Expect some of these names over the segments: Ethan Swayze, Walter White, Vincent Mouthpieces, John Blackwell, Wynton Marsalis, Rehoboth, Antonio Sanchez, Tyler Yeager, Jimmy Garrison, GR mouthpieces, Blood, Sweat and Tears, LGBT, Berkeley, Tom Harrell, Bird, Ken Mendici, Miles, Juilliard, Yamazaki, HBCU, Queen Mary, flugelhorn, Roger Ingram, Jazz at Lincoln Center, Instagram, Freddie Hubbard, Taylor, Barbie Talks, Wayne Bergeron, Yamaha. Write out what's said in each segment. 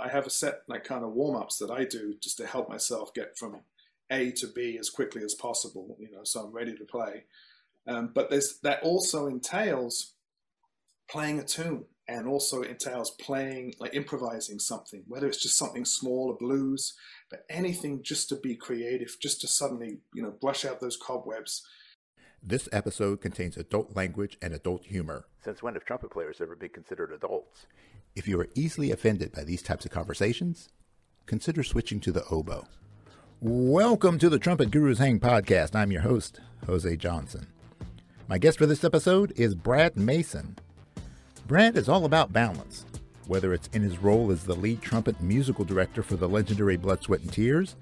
I have a set like kind of warm-ups that I do just to help myself get from A to B as quickly as possible, you know, so I'm ready to play. But that also entails playing a tune, and also entails playing, like improvising something, whether it's just something small, a blues, but anything just to be creative, just to suddenly, you know, brush out those cobwebs. This episode contains adult language and adult humor. Since when have trumpet players ever been considered adults? If you are easily offended by these types of conversations, consider switching to the oboe. Welcome to the Trumpet Gurus Hang Podcast. I'm your host, Jose Johnson. My guest for this episode is Brad Mason. Brad is all about balance, whether it's in his role as the lead trumpet musical director for the legendary Blood, Sweat and Tears,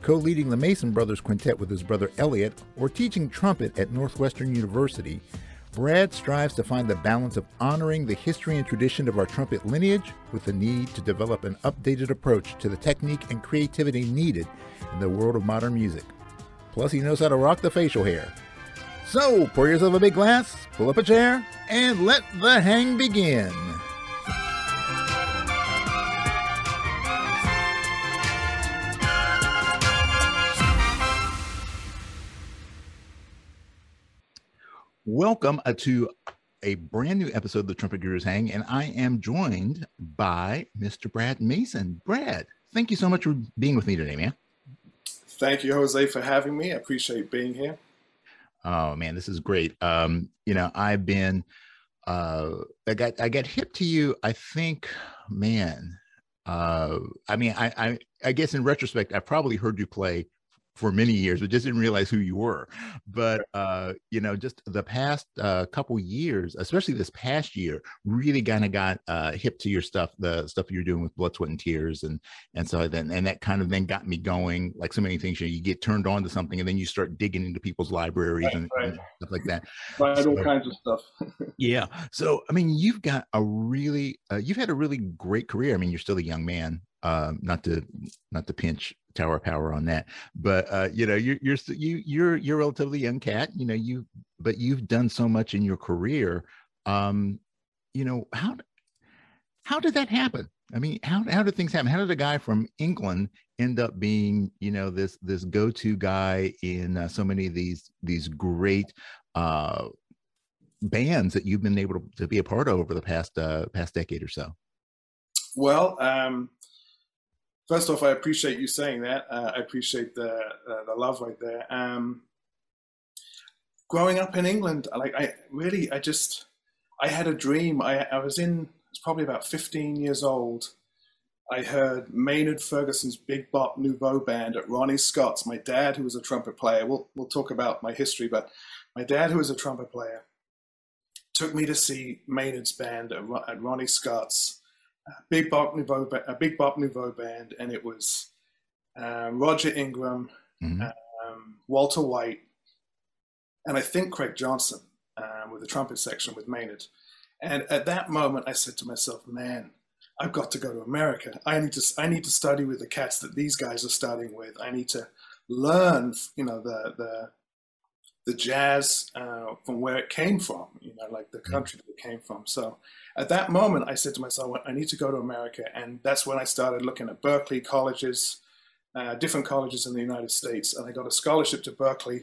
co-leading the Mason Brothers Quintet with his brother Elliot, or teaching trumpet at Northwestern University. Brad strives to find the balance of honoring the history and tradition of our trumpet lineage with the need to develop an updated approach to the technique and creativity needed in the world of modern music. Plus, he knows how to rock the facial hair. So, pour yourself a big glass, pull up a chair, and let the hang begin. Welcome to a brand new episode of the Trumpet Gurus Hang, and I am joined by Mr. Brad Mason. Brad, thank you so much for being with me today, man. Thank you, Jose, for having me. I appreciate being here. Oh man, this is great. You know, I've been, I got hip to you. I think, man, I mean, I guess in retrospect, I probably heard you play for many years, but just didn't realize who you were. But, you know, just the past couple years, especially this past year, really kind of got hip to your stuff, the stuff you're doing with Blood, Sweat, and Tears. And so then, and that kind of then got me going, like so many things, you know, you get turned on to something and then you start digging into people's libraries and stuff like that. Right, all kinds of stuff. Yeah. So, I mean, you've got a really, you've had a really great career. I mean, you're still a young man, not to pinch Tower of Power on that, but you know, you're a relatively young cat, you know, but you've done so much in your career. You know, how did that happen? I mean, how did things happen? How did a guy from England end up being, you know, this go-to guy in so many of these great bands that you've been able to be a part of over the past decade or so? Well, first off, I appreciate you saying that. I appreciate the love right there. Growing up in England, like I had a dream. I was probably about 15 years old. I heard Maynard Ferguson's Big Bop Nouveau Band at Ronnie Scott's. My dad, who was a trumpet player, we'll talk about my history, but my dad, who was a trumpet player, took me to see Maynard's band at Ronnie Scott's. A Big Bop Nouveau Band, and it was Roger Ingram, mm-hmm. Walter White, and I think Craig Johnson with the trumpet section with Maynard. And at that moment, I said to myself, man, I've got to go to America. I need to study with the cats that these guys are studying with. I need to learn, you know, the jazz from where it came from, you know, like the country that it came from. So at that moment, I said to myself, well, I need to go to America. And that's when I started looking at Berkeley colleges, different colleges in the United States. And I got a scholarship to Berkeley,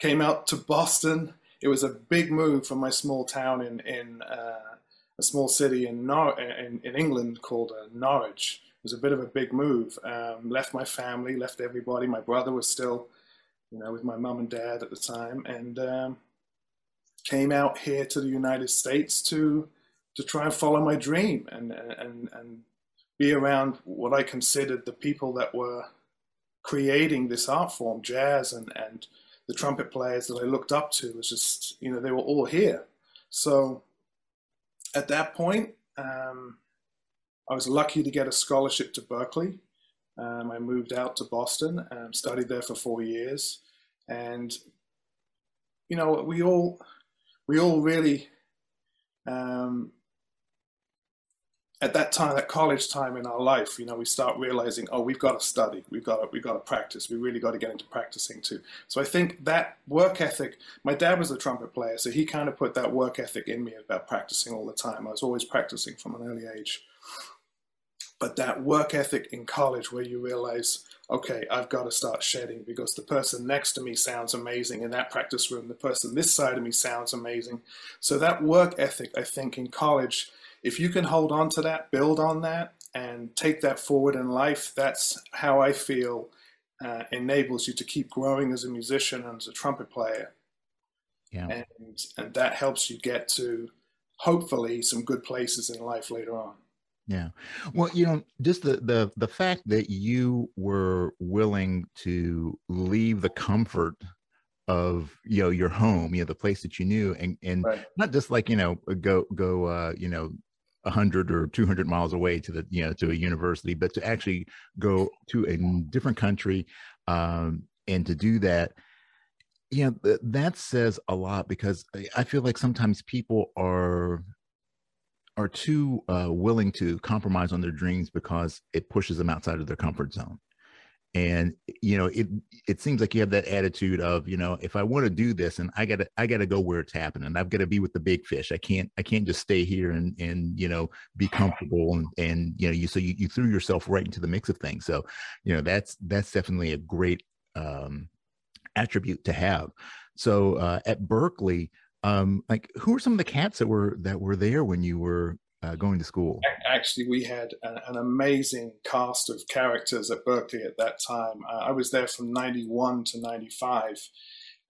came out to Boston. It was a big move from my small town in a small city in England called Norwich. It was a bit of a big move. Left my family, left everybody. My brother was still, you know, with my mum and dad at the time, and came out here to the United States to try and follow my dream and be around what I considered the people that were creating this art form, jazz, and the trumpet players that I looked up to. It was just, you know, they were all here. So at that point, I was lucky to get a scholarship to Berkeley. I moved out to Boston, studied there for 4 years, and you know, we all really at that time, that college time in our life, you know, we start realizing, oh, we've got to study, we've got to practice, we really got to get into practicing too. So I think that work ethic, my dad was a trumpet player, so he kind of put that work ethic in me about practicing all the time. I was always practicing from an early age. But that work ethic in college where you realize, okay, I've got to start shedding because the person next to me sounds amazing in that practice room, the person this side of me sounds amazing. So that work ethic, I think, in college, if you can hold on to that, build on that, and take that forward in life, that's how I feel enables you to keep growing as a musician and as a trumpet player. Yeah. And that helps you get to, hopefully, some good places in life later on. Yeah. Well, you know, just the fact that you were willing to leave the comfort of, you know, your home, you know, the place that you knew, and right. Not just like, you know, go you know, 100 or 200 miles away to the, you know, to a university, but to actually go to a different country, and to do that, you know, that says a lot, because I feel like sometimes people are too willing to compromise on their dreams because it pushes them outside of their comfort zone. And, you know, it seems like you have that attitude of, you know, if I want to do this, and I gotta go where it's happening. I've got to be with the big fish. I can't just stay here and, you know, be comfortable. And, you know, you threw yourself right into the mix of things. So, you know, that's definitely a great attribute to have. So at Berkeley, like, who were some of the cats that were there when you were going to school? Actually, we had an amazing cast of characters at Berkeley at that time. I was there from 91 to 95,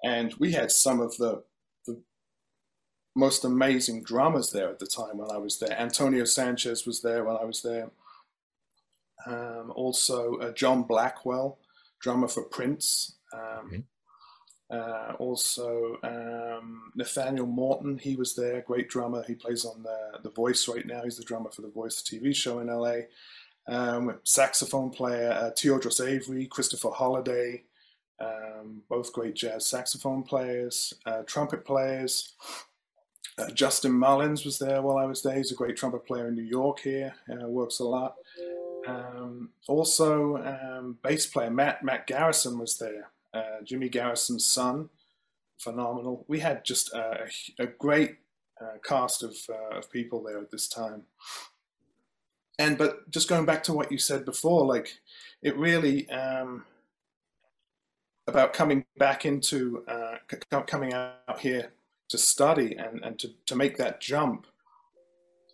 and we had some of the most amazing drummers there at the time when I was there. Antonio Sanchez was there when I was there. Also, John Blackwell, drummer for Prince. Okay. Also, Nathaniel Morton, he was there, great drummer. He plays on The Voice right now. He's the drummer for The Voice, the TV show in LA. Saxophone player, Teodros Avery, Christopher Holliday, both great jazz saxophone players, trumpet players. Justin Mullins was there while I was there. He's a great trumpet player in New York here, works a lot. Also, bass player, Matt Garrison was there. Jimmy Garrison's son, phenomenal. We had just a great cast of people there at this time. But just going back to what you said before, like, it really about coming back into coming out here to study and to make that jump.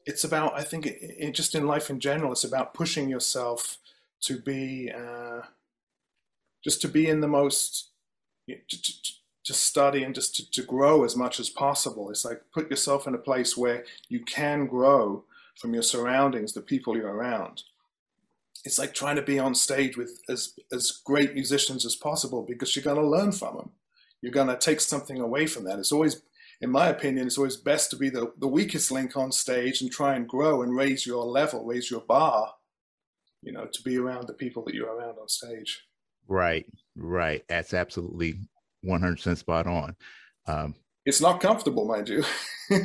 It's about, I think, it just in life in general, it's about pushing yourself to be. Just to be in the most, to study and just to grow as much as possible. It's like, put yourself in a place where you can grow from your surroundings, the people you're around. It's like trying to be on stage with as great musicians as possible, because you're going to learn from them. You're going to take something away from that. It's always, in my opinion, it's always best to be the weakest link on stage and try and grow and raise your level, raise your bar, you know, to be around the people that you're around on stage. Right. That's absolutely 100% spot on. It's not comfortable, mind you. You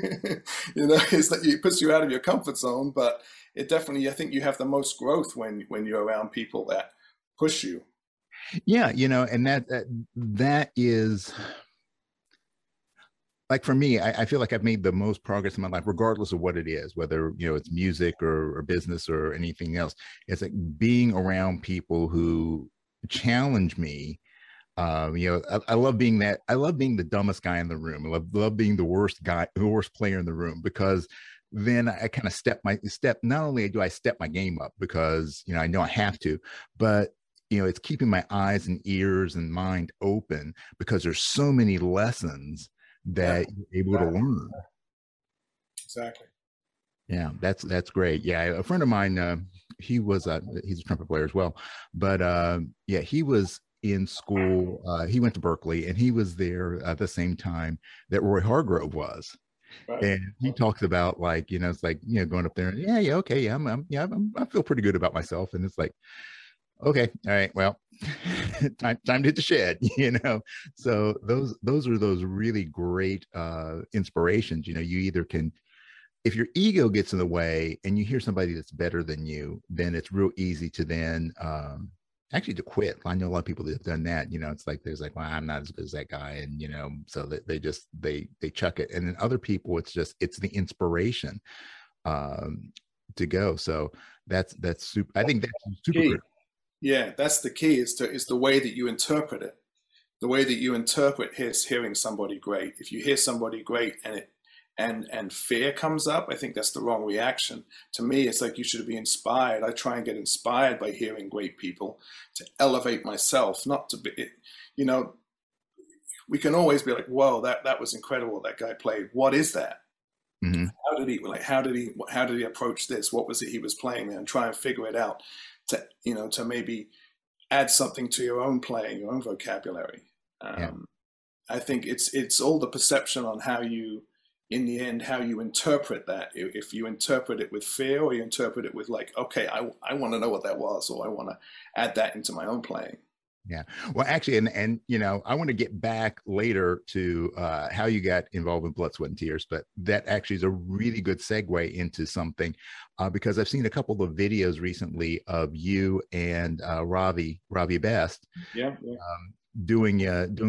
know, it's like it puts you out of your comfort zone, but it definitely, I think, you have the most growth when you're around people that push you. Yeah, you know, and that is, like, for me, I feel like I've made the most progress in my life, regardless of what it is, whether, you know, it's music or business or anything else. It's like being around people who challenge me. You know, I love being that. I love being the dumbest guy in the room. I love being the worst player in the room, because then I kind of step. Not only do I step my game up, because, you know I have to, but, you know, it's keeping my eyes and ears and mind open, because there's so many lessons that you're able to learn. Exactly. Yeah, that's great. Yeah, a friend of mine. He's a trumpet player as well, but yeah, he was in school. He went to Berkeley, and he was there at the same time that Roy Hargrove was. Right. And he talks about, like, you know, it's like, you know, going up there and I feel pretty good about myself, and it's like, okay, all right, well, time to hit the shed, you know. So those are those really great inspirations. You know, you either can if your ego gets in the way and you hear somebody that's better than you, then it's real easy to then actually to quit. I know a lot of people that have done that. You know, it's like, there's like, well, I'm not as good as that guy. And, you know, so they chuck it. And then other people, it's just, it's the inspiration to go. So that's super. I think that's super key. Yeah. That's the key is the way that you interpret it. The way that you interpret hearing somebody great. If you hear somebody great and it, and fear comes up, I think that's the wrong reaction. To me, it's like you should be inspired. I try and get inspired by hearing great people to elevate myself, not to be, you know, we can always be like, whoa, that was incredible. That guy played. What is that? Mm-hmm. How did he approach this? What was it he was playing? And try and figure it out to, you know, to maybe add something to your own playing, your own vocabulary. I think it's all the perception on how you, in the end, how you interpret that. If you interpret it with fear, or you interpret it with like, okay, I want to know what that was, or I want to add that into my own playing. Yeah. Well, actually, and you know, I want to get back later to how you got involved in Blood, Sweat and Tears, but that actually is a really good segue into something because I've seen a couple of videos recently of you and Ravi Best, doing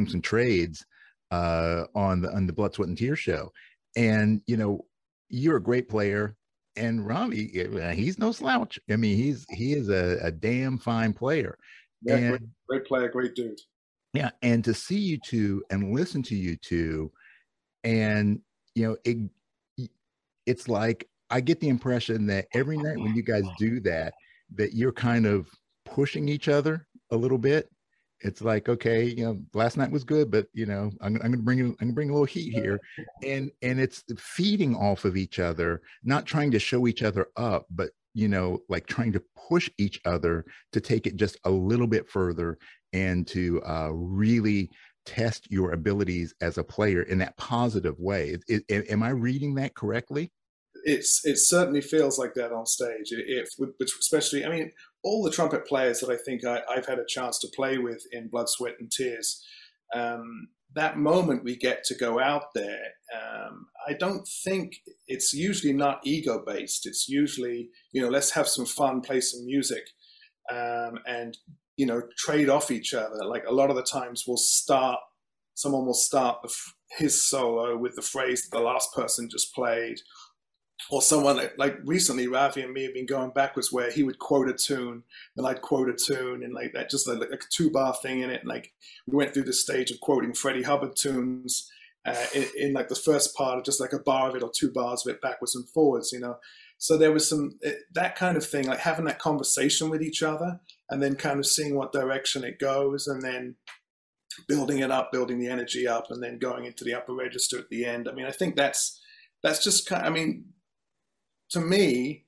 some trades on the Blood, Sweat and Tears show. And, you know, you're a great player, and Ravi, he's no slouch. I mean, he is a damn fine player. Yeah, and great player, great dude. Yeah. And to see you two and listen to you two, and, you know, it's like, I get the impression that every night when you guys do that you're kind of pushing each other a little bit. It's like, okay, you know, last night was good, but you know, I'm gonna bring a little heat here, and it's feeding off of each other, not trying to show each other up, but you know, like trying to push each other to take it just a little bit further and to really test your abilities as a player in that positive way. Am I reading that correctly? It certainly feels like that on stage. Especially, I mean, all the trumpet players that I think I've had a chance to play with in Blood, Sweat and Tears, that moment we get to go out there, I don't think it's usually not ego-based. It's usually, you know, let's have some fun, play some music, and, you know, trade off each other. Like a lot of the times someone will start his solo with the phrase that the last person just played. Or someone like recently, Ravi and me have been going backwards where he would quote a tune and I'd quote a tune and like that, just like a 2-bar thing in it. And like we went through the stage of quoting Freddie Hubbard tunes in like the first part of just like a bar of it or 2 bars of it backwards and forwards, you know. So there was that kind of thing, like having that conversation with each other and then kind of seeing what direction it goes and then building it up, building the energy up and then going into the upper register at the end. I mean, I think that's just kind of, I mean, to me,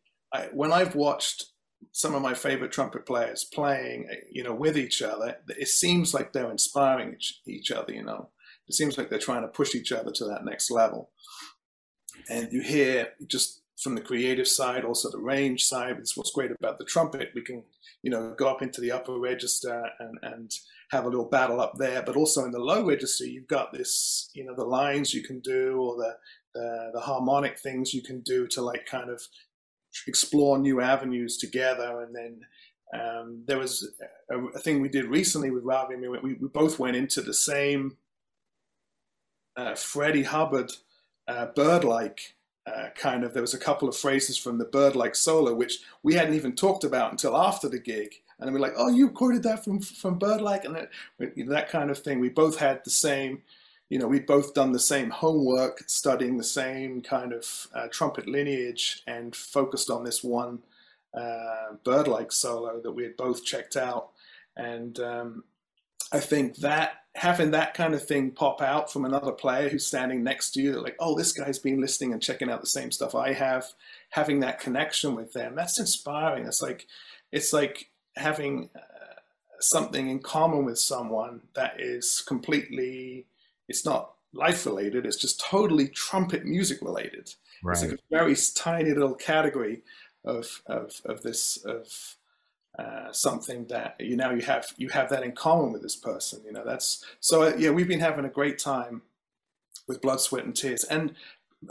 when I've watched some of my favorite trumpet players playing, you know, with each other, it seems like they're inspiring each other, you know. It seems like they're trying to push each other to that next level. And you hear just from the creative side, also the range side, it's what's great about the trumpet. We can, you know, go up into the upper register and have a little battle up there. But also in the low register, you've got this, you know, the lines you can do or the harmonic things you can do to like kind of explore new avenues together. And then there was a thing we did recently with Ravi. I mean, we both went into the same Freddie Hubbard Bird-like kind of. There was a couple of phrases from the Bird-like solo which we hadn't even talked about until after the gig. And then we're like, oh, you quoted that from Bird-like, and that kind of thing. We both had the same. You know, we'd both done the same homework, studying the same kind of trumpet lineage and focused on this one Bird-like solo that we had both checked out. And I think that having that kind of thing pop out from another player who's standing next to you, like, oh, this guy's been listening and checking out the same stuff I have, having that connection with them, that's inspiring. It's like having something in common with someone that is completely... It's not life related. It's just totally trumpet music related. Right. It's like a very tiny little category of something that you know you have that in common with this person. You know that's so yeah. We've been having a great time with Blood, Sweat and Tears, and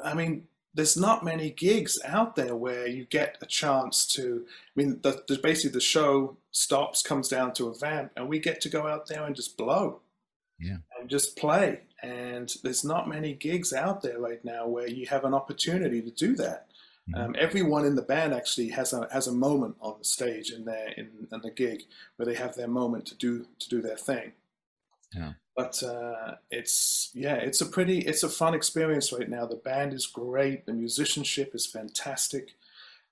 I mean there's not many gigs out there where you get a chance to, I mean, basically the show stops, comes down to a vamp, and we get to go out there and just blow. Yeah. And just play. And there's not many gigs out there right now where you have an opportunity to do that. Mm-hmm. Everyone in the band actually has a moment on the stage in the gig where they have their moment to do their thing. Yeah. But it's a fun experience right now. The band is great. The musicianship is fantastic.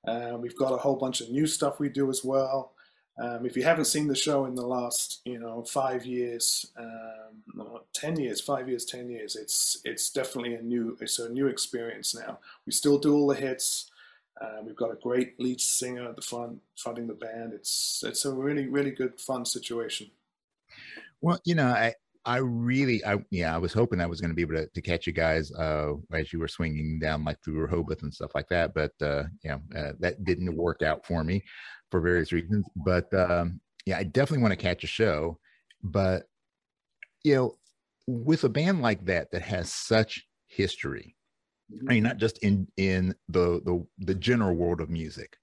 We've got a whole bunch of new stuff we do as well. If you haven't seen the show in the last, 5 years, 10 years, 5 years, 10 years, it's definitely a new experience now. We still do all the hits. We've got a great lead singer at the front, fronting the band. It's a really, really good, fun situation. Well, I was hoping I was going to be able to catch you guys as you were swinging down like through Rehoboth and stuff like that, but that didn't work out for me for various reasons. But I definitely want to catch a show. But with a band like that has such history, I mean, not just in the general world of music,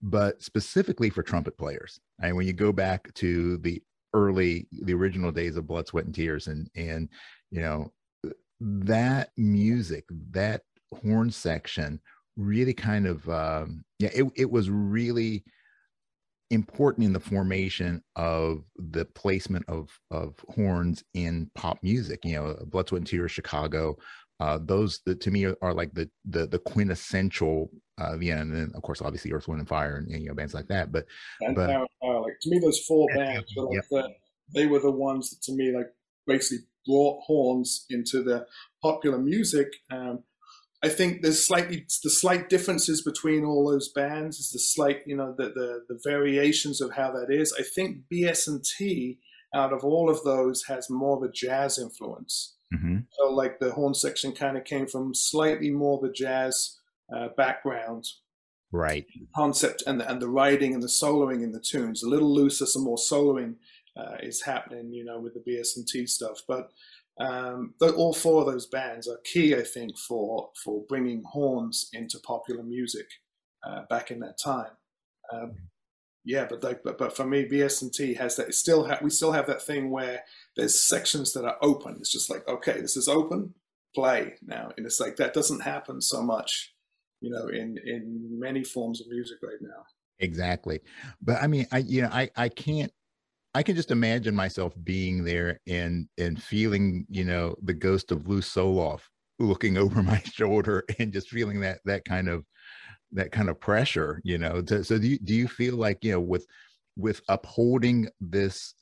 but specifically for trumpet players. I mean, when you go back to the original days of Blood, Sweat and Tears, and that music, that horn section really kind of it was really important in the formation of the placement of horns in pop music. Blood, Sweat and Tears, Chicago, those that to me are like the quintessential, and then of course obviously Earth, Wind and Fire and bands like that, but Tower of Power. Like, to me, those four bands were like they were the ones that to me like basically brought horns into the popular music. I think there's the slight differences between all those bands is the slight, the variations of how that is. I think BS&T out of all of those has more of a jazz influence. Mm-hmm. So like the horn section kind of came from slightly more of a jazz background, right? Concept and the writing and the soloing in the tunes a little looser. Some more soloing is happening, with the BS&T stuff. But all four of those bands are key, I think, for bringing horns into popular music back in that time. But for me, BS&T has that. We still have that thing where there's sections that are open. It's just like, okay, this is open, play now, and it's like that doesn't happen so much, in many forms of music right now. Exactly, but I mean, I can't. I can just imagine myself being there and feeling, the ghost of Lou Soloff looking over my shoulder and just feeling that kind of pressure, So do you feel like, with upholding this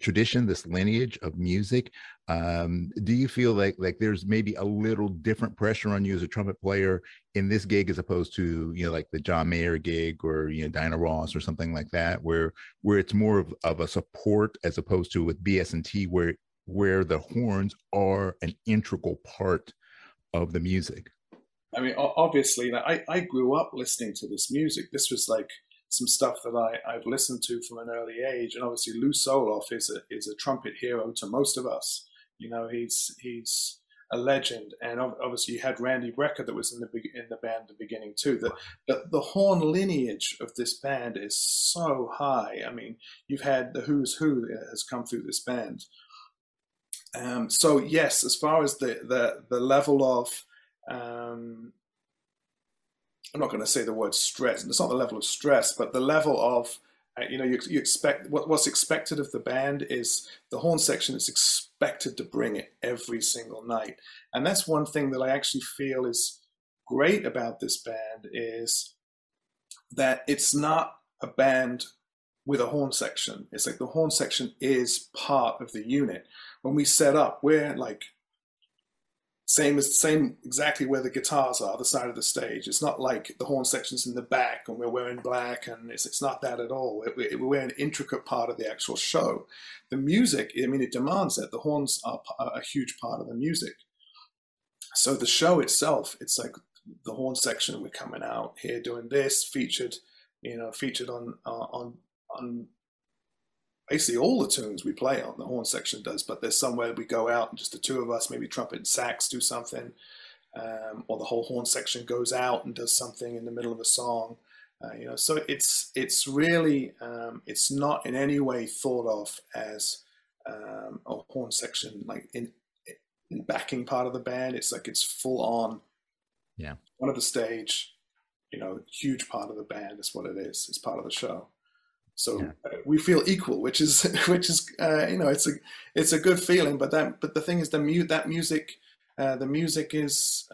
tradition, this lineage of music, do you feel like there's maybe a little different pressure on you as a trumpet player in this gig as opposed to, like the John Mayer gig or, Dinah Ross or something like that, where it's more of a support as opposed to with BS&T where the horns are an integral part of the music? I mean, obviously, I grew up listening to this music. This was like some stuff that I've listened to from an early age, and obviously Lou Soloff is a trumpet hero to most of us. He's a legend, and obviously you had Randy Brecker that was in the band at the beginning too. The horn lineage of this band is so high. I mean, you've had the who's who has come through this band. So yes, as far as the level of I'm not going to say the word stress. It's not the level of stress, but the level of, you expect what's expected of the band is the horn section is expected to bring it every single night. And that's one thing that I actually feel is great about this band is that it's not a band with a horn section. It's like the horn section is part of the unit. When we set up, we're like, same exactly where the guitars are, the side of the stage. It's not like the horn section's in the back and we're wearing black, and it's not that at all. We're an intricate part of the actual show. The music, I mean, it demands that. The horns are a huge part of the music. So the show itself, it's like the horn section, we're coming out here doing this, featured on basically all the tunes we play on, the horn section does, but there's somewhere we go out and just the two of us, maybe trumpet and sax do something. or the whole horn section goes out and does something in the middle of a song. You know, so it's really, it's not in any way thought of as a horn section, like in backing part of the band. It's like, it's full on, yeah, one of the stage, you know, huge part of the band is what it is. It's part of the show. So yeah, we feel equal, which is you know, it's a good feeling. But the thing is, the music is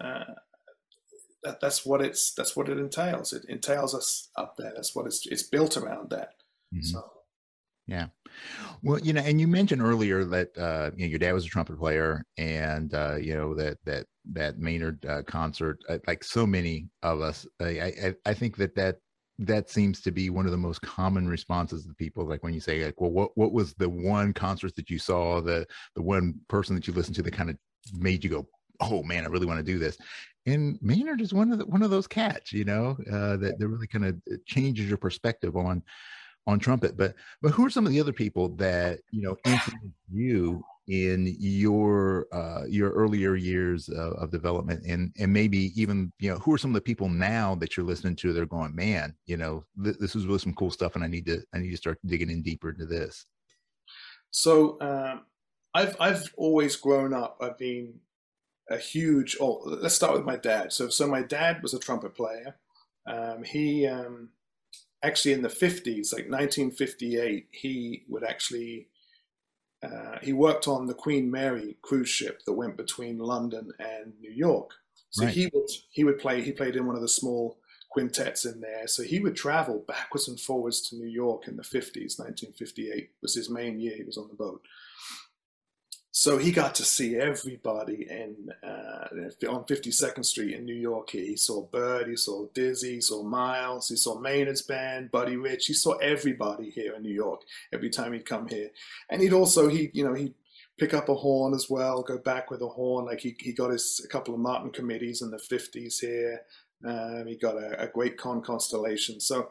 that's what it entails. It entails us up there. That's what it's built around that. Mm-hmm. So yeah, well, you know, and you mentioned earlier that you know, your dad was a trumpet player, and you know, that Maynard concert, like so many of us, I think that seems to be one of the most common responses to people. Like when you say, like, well, what was the one concert that you saw, the one person that you listened to that kind of made you go, oh man, I really want to do this? And Maynard is one of those cats, you know, that really kind of changes your perspective on trumpet. But who are some of the other people that, you know, influenced you in your earlier years of development, and maybe even, you know, who are some of the people now that you're listening to, they're going, man, you know, this is really some cool stuff, and I need to start digging in deeper into this? So I've always grown up, I've been a huge, let's start with my dad. So my dad was a trumpet player. He actually in the 50s, like 1958, he would actually he worked on the Queen Mary cruise ship that went between London and New York. So right, he played in one of the small quintets in there. So he would travel backwards and forwards to New York in the 50s. 1958 was his main year he was on the boat. So he got to see everybody on 52nd Street in New York. He saw Bird, he saw Dizzy, he saw Miles, he saw Maynard's band, Buddy Rich. He saw everybody here in New York every time he'd come here. And he'd also, he'd pick up a horn as well, go back with a horn. Like he got a couple of Martin committees in the 50s here. He got a great constellation. So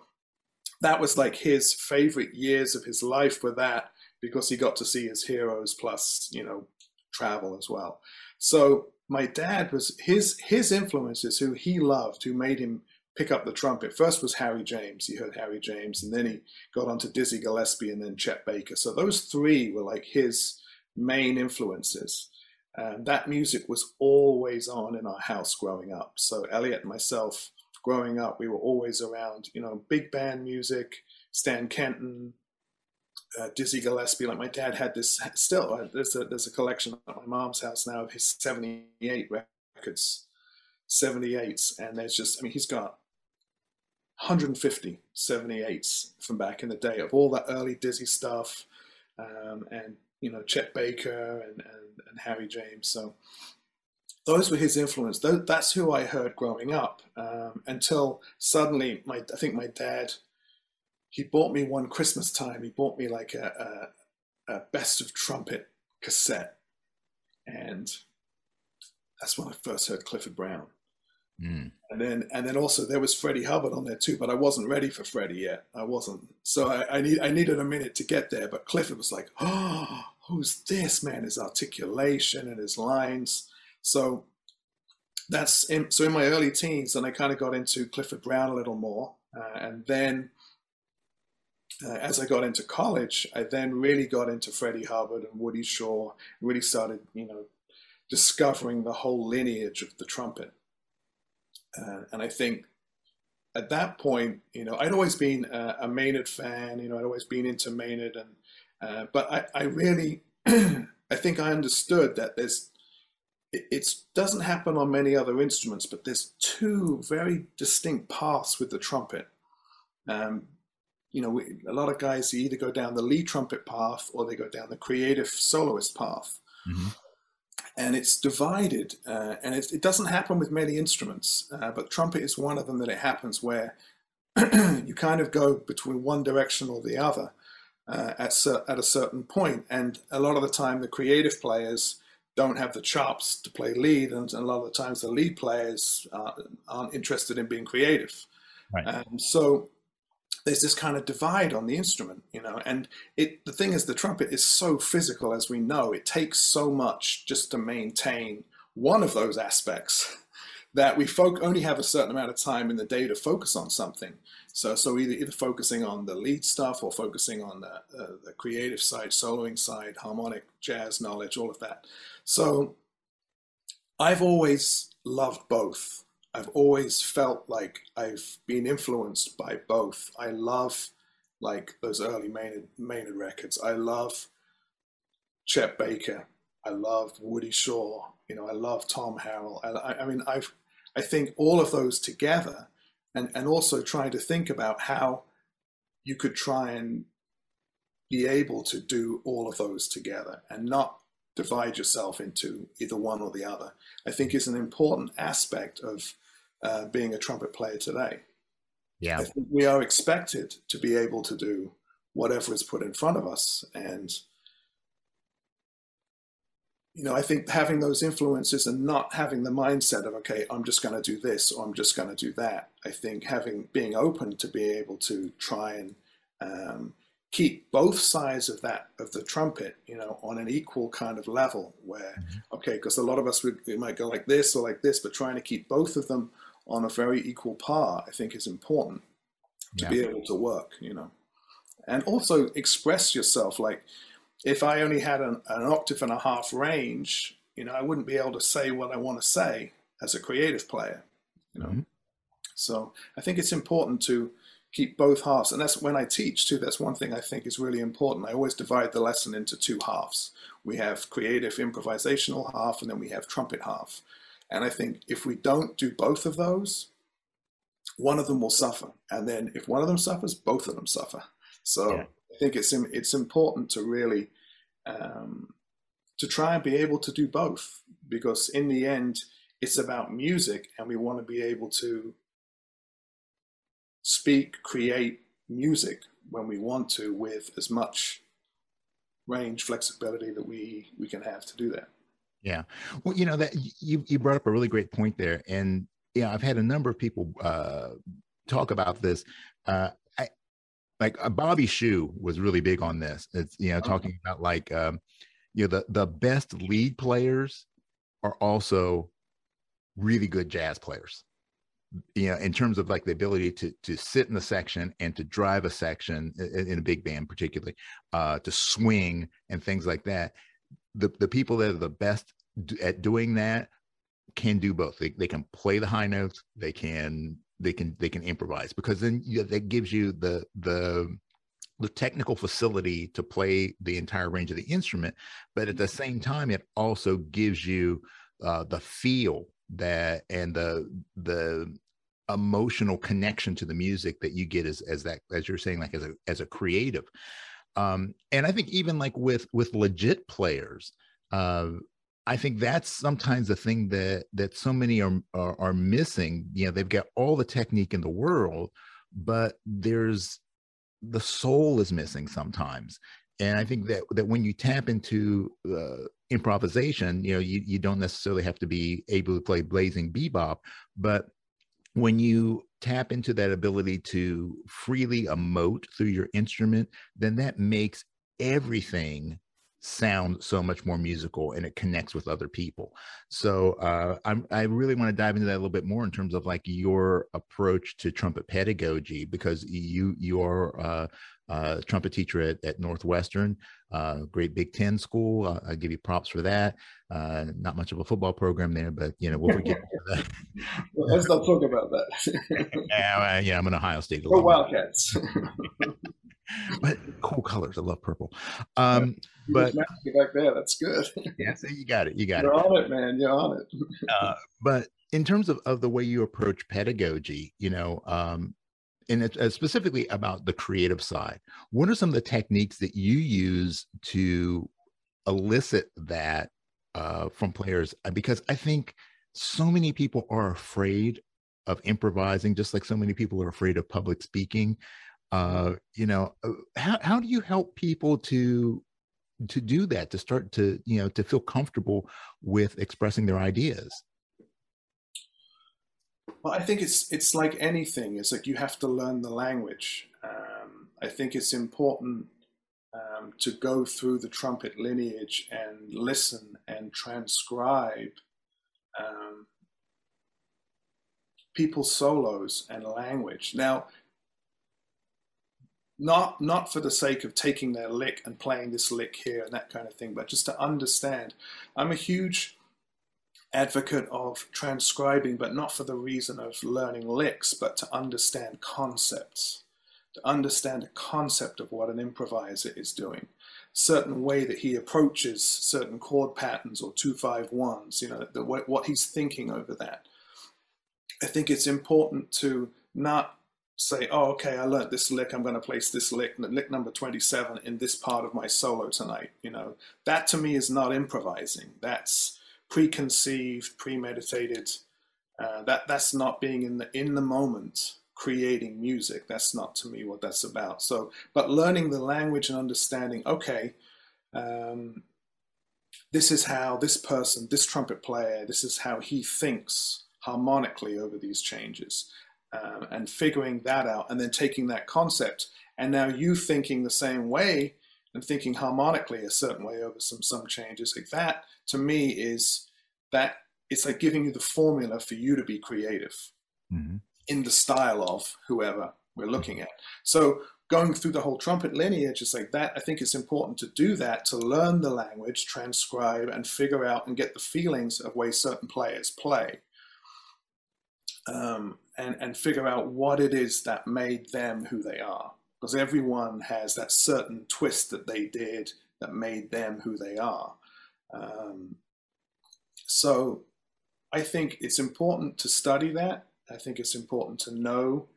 that was like his favorite years of his life with that, because he got to see his heroes plus, you know, travel as well. So my dad was, his influences, who he loved, who made him pick up the trumpet. First was Harry James. He heard Harry James, and then he got onto Dizzy Gillespie and then Chet Baker. So those three were like his main influences. That music was always on in our house growing up. So Elliot and myself growing up, we were always around, you know, big band music, Stan Kenton, Dizzy Gillespie. Like my dad had this still, there's a collection at my mom's house now of his 78 records, 78s. And there's just, I mean, he's got 150 78s from back in the day of all that early Dizzy stuff. And, you know, Chet Baker and Harry James. So those were his influence. That's who I heard growing up, until suddenly I think my dad, he bought me one Christmas time, he bought me like a Best of Trumpet cassette. And that's when I first heard Clifford Brown. Mm. And then also there was Freddie Hubbard on there too, but I wasn't ready for Freddie yet. I wasn't. So I needed a minute to get there, but Clifford was like, oh, who's this man? His articulation and his lines. So in my early teens, then I kind of got into Clifford Brown a little more. And then, as I got into college, I then really got into Freddie Hubbard and Woody Shaw, really started, you know, discovering the whole lineage of the trumpet. And I think at that point, you know, I'd always been a Maynard fan, you know, I'd always been into Maynard. And but I really, I think I understood that it doesn't happen on many other instruments, but there's two very distinct paths with the trumpet. You know, a lot of guys either go down the lead trumpet path or they go down the creative soloist path. Mm-hmm. And it's divided, and it doesn't happen with many instruments, but trumpet is one of them that it happens where you kind of go between one direction or the other at a certain point. And a lot of the time the creative players don't have the chops to play lead, and a lot of the times the lead players aren't interested in being creative. Right. So there's this kind of divide on the instrument, you know, and the thing is, the trumpet is so physical, as we know. It takes so much just to maintain one of those aspects. that we only have a certain amount of time in the day to focus on something. So either focusing on the lead stuff or focusing on the creative side, soloing side, harmonic, jazz knowledge, all of that. So I've always loved both. I've always felt like I've been influenced by both. I love like those early Maynard records. I love Chet Baker. I love Woody Shaw. You know, I love Tom Harrell. I think all of those together, and also trying to think about how you could try and be able to do all of those together and not divide yourself into either one or the other, I think is an important aspect of being a trumpet player today. Yeah, I think we are expected to be able to do whatever is put in front of us. And, you know, I think having those influences and not having the mindset of, okay, I'm just going to do this or I'm just going to do that. I think being open to be able to try and keep both sides of the trumpet, you know, on an equal kind of level where, okay, because a lot of us, we might go like this or like this, but trying to keep both of them on a very equal par, I think is important to be able to work, you know, and also express yourself. Like if I only had an octave and a half range, you know, I wouldn't be able to say what I want to say as a creative player, you know? So I think it's important to keep both halves. And that's when I teach too, that's one thing I think is really important. I always divide the lesson into two halves. We have creative improvisational half, and then we have trumpet half. And I think if we don't do both of those, one of them will suffer. And then if one of them suffers, both of them suffer. So I think it's important to really, to try and be able to do both, because in the end, it's about music, and we want to be able to speak, create music when we want to, with as much range, flexibility that we can have to do that. Yeah. Well, you know, that you brought up a really great point there. And, you know, I've had a number of people talk about this. Bobby Shue was really big on this. It's, you know, talking about like, you know, the best lead players are also really good jazz players, you know, in terms of like the ability to sit in the section and to drive a section in a big band, particularly to swing and things like that. The people that are the best at doing that can do both. They can play the high notes. They can improvise, because then that gives you the technical facility to play the entire range of the instrument. But at the same time, it also gives you the feel that, and the emotional connection to the music that you get as you're saying, like as a creative. And I think even like with legit players, I think that's sometimes the thing that so many are missing. You know, they've got all the technique in the world, but the soul is missing sometimes. And I think that when you tap into improvisation, you know, you don't necessarily have to be able to play blazing bebop, but when you tap into that ability to freely emote through your instrument, then that makes everything sound so much more musical, and it connects with other people. So I really want to dive into that a little bit more in terms of like your approach to trumpet pedagogy, because you're a trumpet teacher at Northwestern, great Big Ten school. I give you props for that. Not much of a football program there, but you know, we'll forget that. Well, let's not talk about that. Yeah, I'm an Ohio State alum. We're Wildcats. But cool colors. I love purple. But back there, that's good. Yeah, so you got it. You're on it, man. You're on it. But in terms of the way you approach pedagogy, you know, and it's specifically about the creative side, what are some of the techniques that you use to elicit that from players? Because I think so many people are afraid of improvising, just like so many people are afraid of public speaking. You know, how do you help people to do that, to start to, you know, to feel comfortable with expressing their ideas? Well, I think it's like anything. It's like you have to learn the language. I think it's important to go through the trumpet lineage and listen and transcribe people's solos and language. Now, not for the sake of taking their lick and playing this lick here and that kind of thing, but just to understand. I'm a huge advocate of transcribing, but not for the reason of learning licks, but to understand concepts, to understand the concept of what an improviser is doing, certain way that he approaches certain chord patterns or 2-5-1s, you know, what he's thinking over that. I think it's important to not say, oh, okay, I learned this lick, I'm going to place this lick, lick number 27 in this part of my solo tonight. You know, that to me is not improvising. That's preconceived, premeditated. That's not being in the moment creating music. That's not to me what that's about. So, but learning the language and understanding, okay, this is how this person, this trumpet player, this is how he thinks harmonically over these changes, and figuring that out, and then taking that concept, and now you thinking the same way and thinking harmonically a certain way over some changes, like that to me is that it's like giving you the formula for you to be creative in the style of whoever we're looking at. So going through the whole trumpet lineage is like that. I think it's important to do that, to learn the language, transcribe, and figure out and get the feelings of way certain players play. And figure out what it is that made them who they are. Because everyone has that certain twist that they did that made them who they are. So I think it's important to study that. I think it's important to know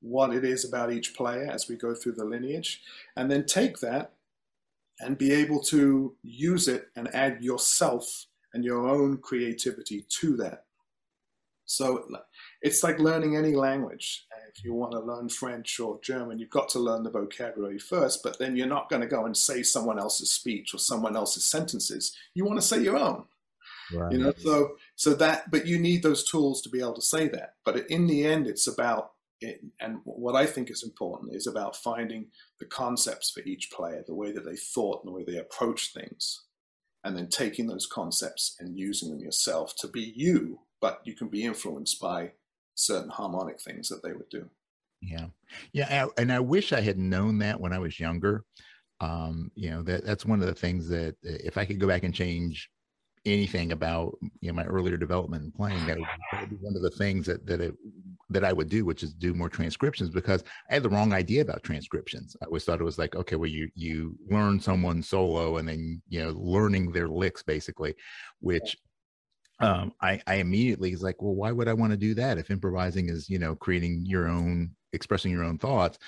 what it is about each player as we go through the lineage, and then take that and be able to use it and add yourself and your own creativity to that. So it's like learning any language. If you want to learn French or German, you've got to learn the vocabulary first, but then you're not going to go and say someone else's speech or someone else's sentences. You want to say your own, right? You know, so that, but you need those tools to be able to say that. But in the end, it's about it, and what I think is important is about finding the concepts for each player, the way that they thought and the way they approached things, and then taking those concepts and using them yourself to be you. But you can be influenced by certain harmonic things that they would do. Yeah. Yeah. And I wish I had known that when I was younger. You know, that's one of the things that if I could go back and change anything about, you know, my earlier development and playing, that would be one of the things that I would do, which is do more transcriptions, because I had the wrong idea about transcriptions. I always thought it was like, okay, well, you learn someone's solo and then, you know, learning their licks basically, which, I immediately was like, well, why would I want to do that if improvising is, you know, creating your own, expressing your own thoughts?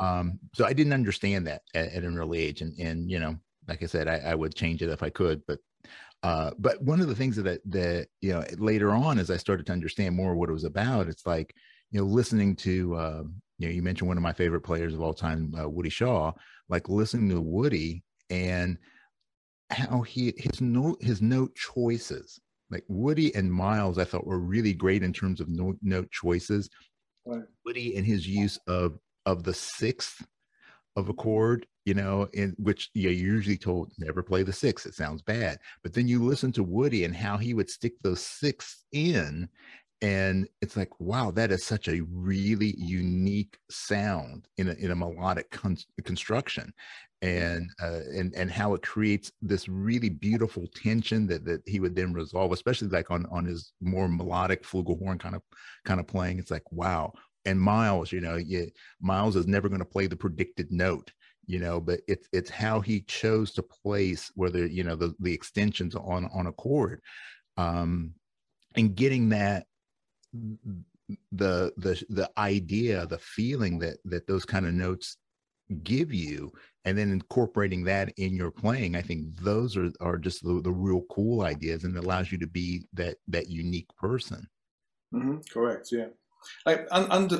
So I didn't understand that at an early age. And, you know, like I said, I would change it if I could, but one of the things that, you know, later on, as I started to understand more what it was about, it's like, you know, listening to, you know, you mentioned one of my favorite players of all time, Woody Shaw, like listening to Woody and how his note choices. Like Woody and Miles, I thought were really great in terms of note choices. Right. Woody and his use of the sixth of a chord, you know, in which you're usually told never play the sixth, it sounds bad. But then you listen to Woody and how he would stick those sixths in, and it's like, wow, that is such a really unique sound in a melodic construction. And how it creates this really beautiful tension that he would then resolve, especially like on his more melodic flugelhorn kind of playing. It's like, wow. And Miles, you know, Miles is never going to play the predicted note, you know, but it's how he chose to place whether, you know, the extensions on a chord, and getting that the idea, the feeling that those kind of notes give you, and then incorporating that in your playing. I think those are just the real cool ideas, and it allows you to be that unique person. Mm-hmm. Correct. Yeah. Like,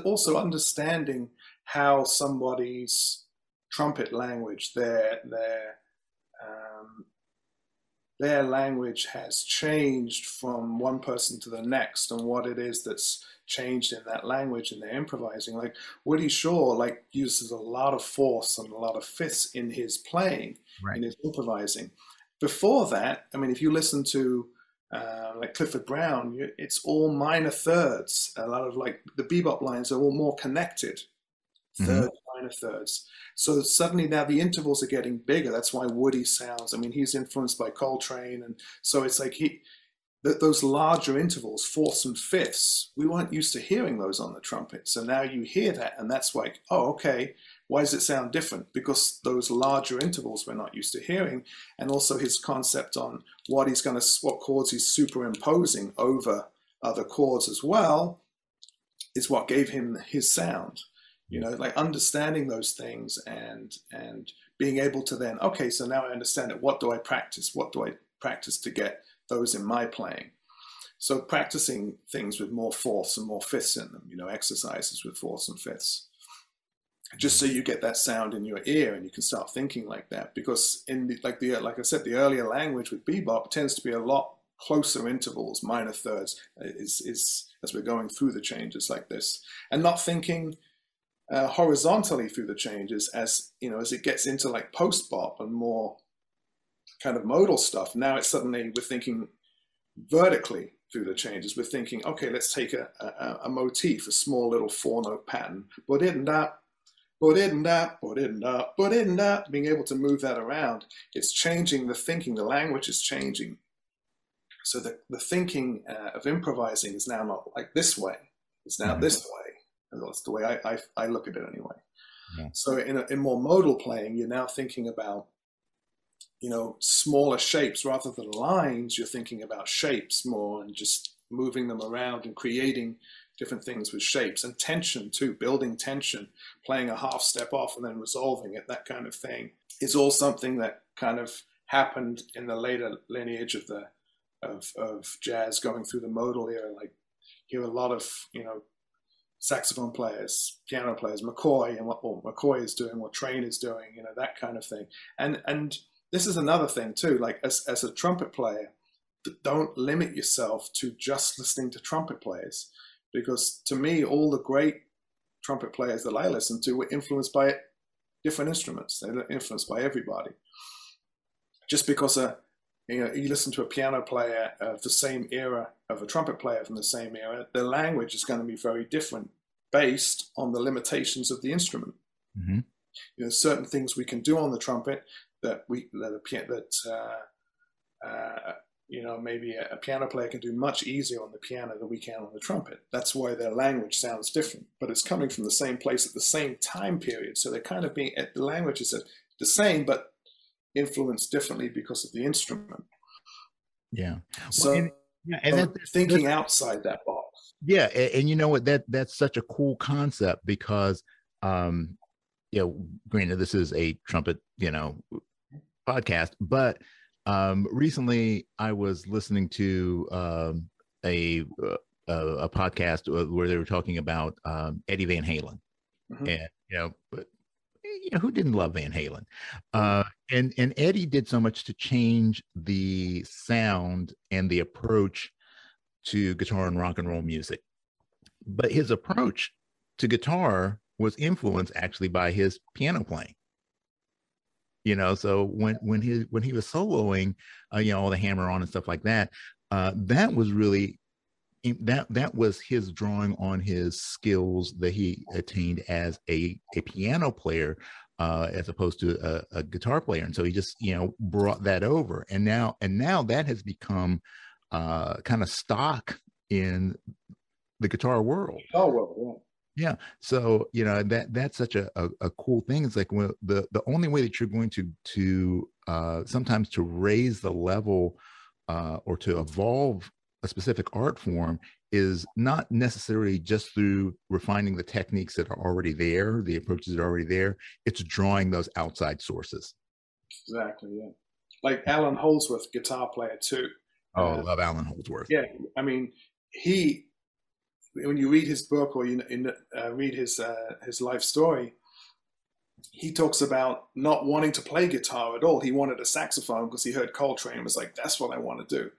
also understanding how somebody's trumpet language, their language has changed from one person to the next, and what it is that's changed in that language and they're improvising. Like Woody Shaw, like uses a lot of fourths and a lot of fifths in his playing, right, in his improvising. Before that, I mean, if you listen to like Clifford Brown, it's all minor thirds. A lot of like the bebop lines are all more connected, third minor thirds. So suddenly now the intervals are getting bigger. That's why Woody sounds, I mean, he's influenced by Coltrane. And so it's like those larger intervals, fourths and fifths, we weren't used to hearing those on the trumpet. So now you hear that and that's like, oh, okay, why does it sound different? Because those larger intervals we're not used to hearing. And also his concept on what he's going to, what chords he's superimposing over other chords as well is what gave him his sound. You know, like understanding those things and being able to then, okay, so now I understand it. What do I practice? What do I practice to get those in my playing? So practicing things with more fourths and more fifths in them, you know, exercises with fourths and fifths, just so you get that sound in your ear and you can start thinking like that. Because in like I said, the earlier language with bebop tends to be a lot closer intervals, minor thirds, is as we're going through the changes like this, and not thinking horizontally through the changes, as you know, as it gets into like post bop and more kind of modal stuff. Now it's suddenly we're thinking vertically through the changes. We're thinking, okay, let's take a motif, a small little four note pattern, but in that, but in that, but in that, but in that, being able to move that around, it's changing the thinking. The language is changing, so the thinking of improvising is now not like this way. It's now this way. And that's the way I look at it anyway. Yeah. So in more modal playing, you're now thinking about, you know, smaller shapes rather than lines. You're thinking about shapes more and just moving them around and creating different things with shapes and tension too, building tension, playing a half step off and then resolving it. That kind of thing is all something that kind of happened in the later lineage of the of jazz, going through the modal era. Like hear a lot of, you know, saxophone players, piano players, McCoy, and what McCoy is doing, what Train is doing, you know, that kind of thing. And this is another thing too, like as a trumpet player, don't limit yourself to just listening to trumpet players, because to me, all the great trumpet players that I listen to were influenced by different instruments. They were influenced by everybody. Just because you know, you listen to a piano player of the same era of a trumpet player from the same era, their language is going to be very different based on the limitations of the instrument. Mm-hmm. You know, certain things we can do on the trumpet that you know, maybe a piano player can do much easier on the piano than we can on the trumpet. That's why their language sounds different, but it's coming from the same place at the same time period. So they're kind of being, the language is the same, but influenced differently because of the instrument. Yeah. So, well, thinking outside that box. Yeah, and you know what? That's such a cool concept, because, you know, granted, this is a trumpet, you know, podcast, but recently I was listening to a podcast where they were talking about Eddie Van Halen, and you know, but, you know, who didn't love Van Halen? And Eddie did so much to change the sound and the approach to guitar and rock and roll music. But his approach to guitar was influenced actually by his piano playing. You know, so when he was soloing, you know, all the hammer on and stuff like that, that was really, that was his drawing on his skills that he attained as a piano player, as opposed to a guitar player. And so he just, you know, brought that over. And now that has become kind of stock in the guitar world. Oh, well, yeah. Yeah. So, you know, that's such a cool thing. It's like, well, the only way that you're going to sometimes to raise the level or to evolve a specific art form is not necessarily just through refining the techniques that are already there, the approaches that are already there. It's drawing those outside sources. Exactly, yeah. Like Alan Holdsworth, guitar player too. Oh, I love Alan Holdsworth. Yeah, I mean, he, when you read his book or you read his life story, he talks about not wanting to play guitar at all. He wanted a saxophone because he heard Coltrane and was like, that's what I want to do.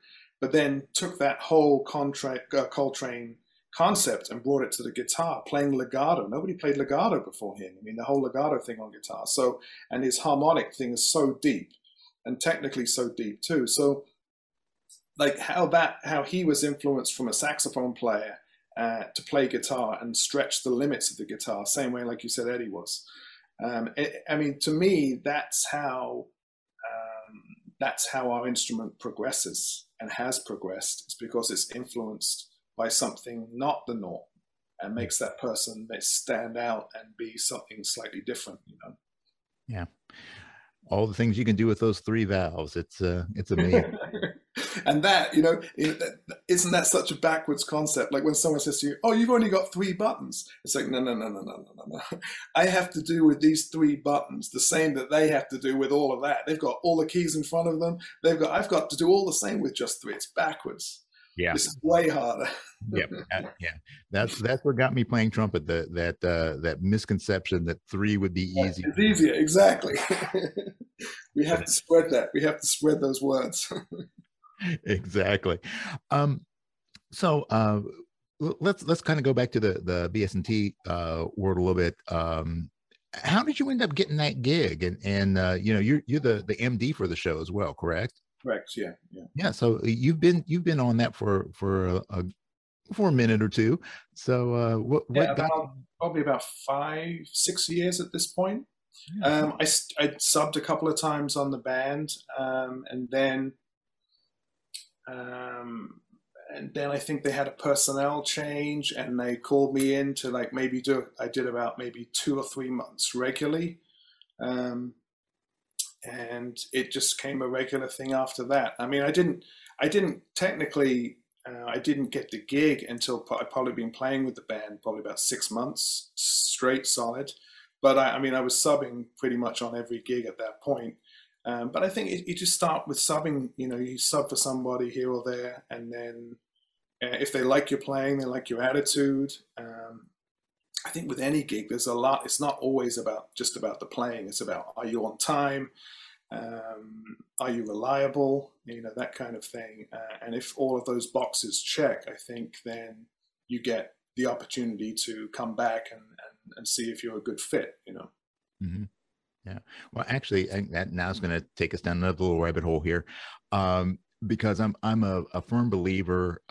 But then took that whole Coltrane concept and brought it to the guitar, playing legato. Nobody played legato before him. I mean, the whole legato thing on guitar. So, and his harmonic thing is so deep, and technically so deep too. So like how he was influenced from a saxophone player to play guitar and stretch the limits of the guitar, same way, like you said, Eddie was. I mean, to me, that's how our instrument progresses and has progressed. It's because it's influenced by something not the norm and makes that person stand out and be something slightly different, you know? Yeah. All the things you can do with those three valves. It's amazing. And that, you know, isn't that such a backwards concept? Like when someone says to you, oh, you've only got three buttons. It's like, no. I have to do with these three buttons the same that they have to do with all of that. They've got all the keys in front of them. I've got to do all the same with just three. It's backwards. Yeah. It's way harder. Yeah. Yeah. That's what got me playing trumpet. That misconception that three would be easy. It's easier. Exactly. We have to spread that. We have to spread those words. Exactly. So let's kind of go back to the BS&T world a little bit. How did you end up getting that gig? And you know, you're the MD for the show as well, correct? Correct. Yeah. Yeah. Yeah. So you've been on that for a minute or two. So probably about 5-6 years at this point. Yeah. I subbed a couple of times on the band, and then I think they had a personnel change, and they called me in to like I did about maybe 2 or 3 months regularly. And it just became a regular thing after that. I mean, I didn't get the gig until I'd probably been playing with the band probably about 6 months straight, solid. But I mean, I was subbing pretty much on every gig at that point. But I think you just start with subbing. You know, you sub for somebody here or there, and then if they like your playing, they like your attitude. I think with any gig, there's a lot. It's not always just about the playing. It's about, are you on time? Are you reliable? You know, that kind of thing. And if all of those boxes check, I think then you get the opportunity to come back and see if you're a good fit, you know? Mm-hmm. Yeah. Well, actually, that now is going to take us down another little rabbit hole here, because I'm a firm believer.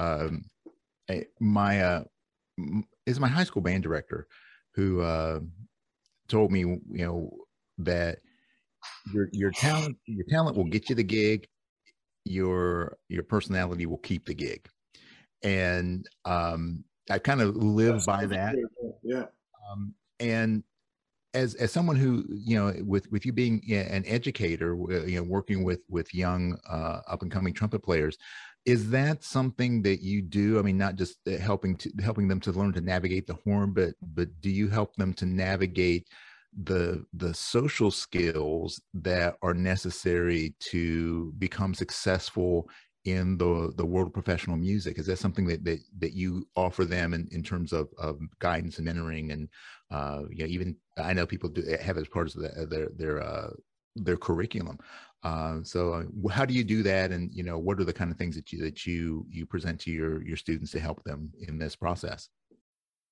Is my high school band director who told me, you know, that your talent will get you the gig, your personality will keep the gig, and I kind of live by that. Yeah. And as someone who, you know, with you being an educator, you know, working with young up and coming trumpet players. Is that something that you do? I mean, not just helping them to learn to navigate the horn, but do you help them to navigate the social skills that are necessary to become successful in the world of professional music? Is that something that you offer them in terms of guidance and mentoring? And you know, even I know people do have it as part of their curriculum. So how do you do that? And, you know, what are the kind of things that you present to your students to help them in this process?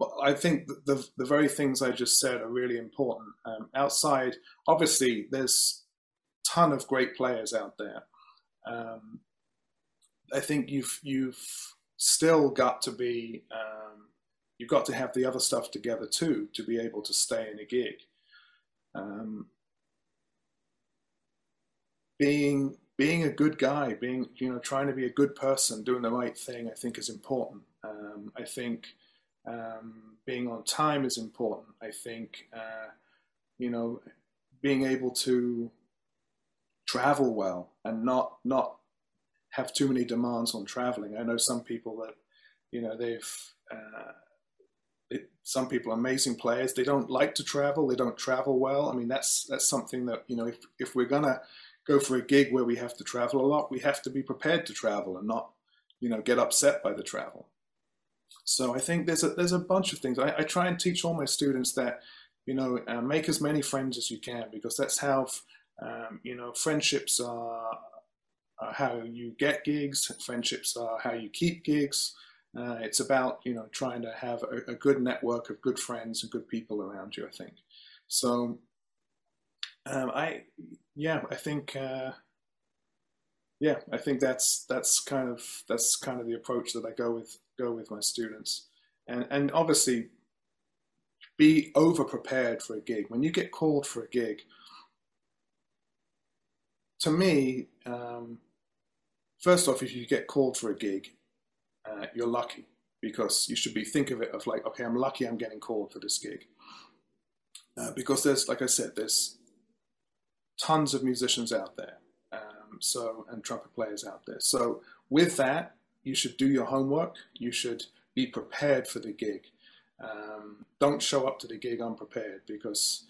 Well, I think the very things I just said are really important. Outside, obviously, there's a ton of great players out there. I think you've still got to be, you've got to have the other stuff together too to be able to stay in a gig. Being a good guy, trying to be a good person, doing the right thing, I think is important. I think. Being on time is important. I think, you know, being able to travel well and not have too many demands on traveling. I know some people that, you know, some people are amazing players. They don't like to travel. They don't travel well. I mean, that's something that, you know, if we're gonna go for a gig where we have to travel a lot, we have to be prepared to travel and not, you know, get upset by the travel. So I think there's a bunch of things. I try and teach all my students that, you know, make as many friends as you can, because that's how, you know, friendships are how you get gigs, friendships are how you keep gigs. It's about, you know, trying to have a good network of good friends and good people around you, I think. So, I think that's kind of the approach that I go with my students, and obviously be over prepared for a gig. When you get called for a gig, to me, first off, if you get called for a gig, you're lucky, because you should think of it of like, okay, I'm lucky I'm getting called for this gig, because there's, like I said, there's tons of musicians out there, and trumpet players out there. So with that, you should do your homework. You should be prepared for the gig. Don't show up to the gig unprepared, because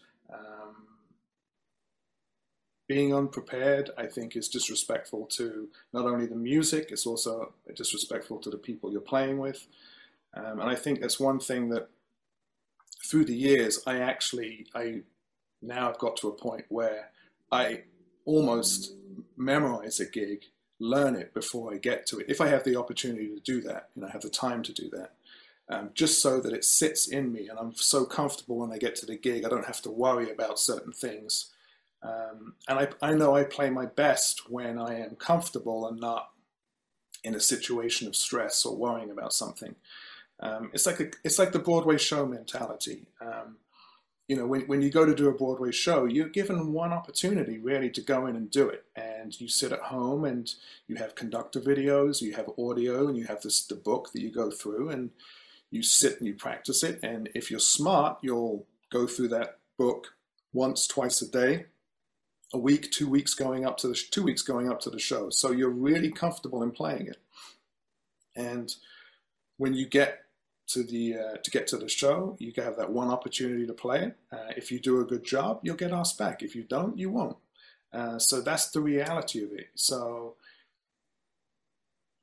being unprepared, I think, is disrespectful to not only the music, it's also disrespectful to the people you're playing with. And I think that's one thing that through the years, I now have got to a point where I almost memorize a gig, learn it before I get to it, if I have the opportunity to do that, and I have the time to do that. Just so that it sits in me and I'm so comfortable when I get to the gig, I don't have to worry about certain things. And I know I play my best when I am comfortable and not in a situation of stress or worrying about something. It's like the Broadway show mentality. You know, when you go to do a Broadway show, you're given one opportunity really to go in and do it. And you sit at home and you have conductor videos, you have audio, and you have the book that you go through, and you sit and you practice it. And if you're smart, you'll go through that book once, twice a day, a week, 2 weeks going up to the 2 weeks going up to the show. So you're really comfortable in playing it. And when you get to the show, you have that one opportunity to play it. If you do a good job, you'll get asked back. If you don't, you won't. So that's the reality of it. So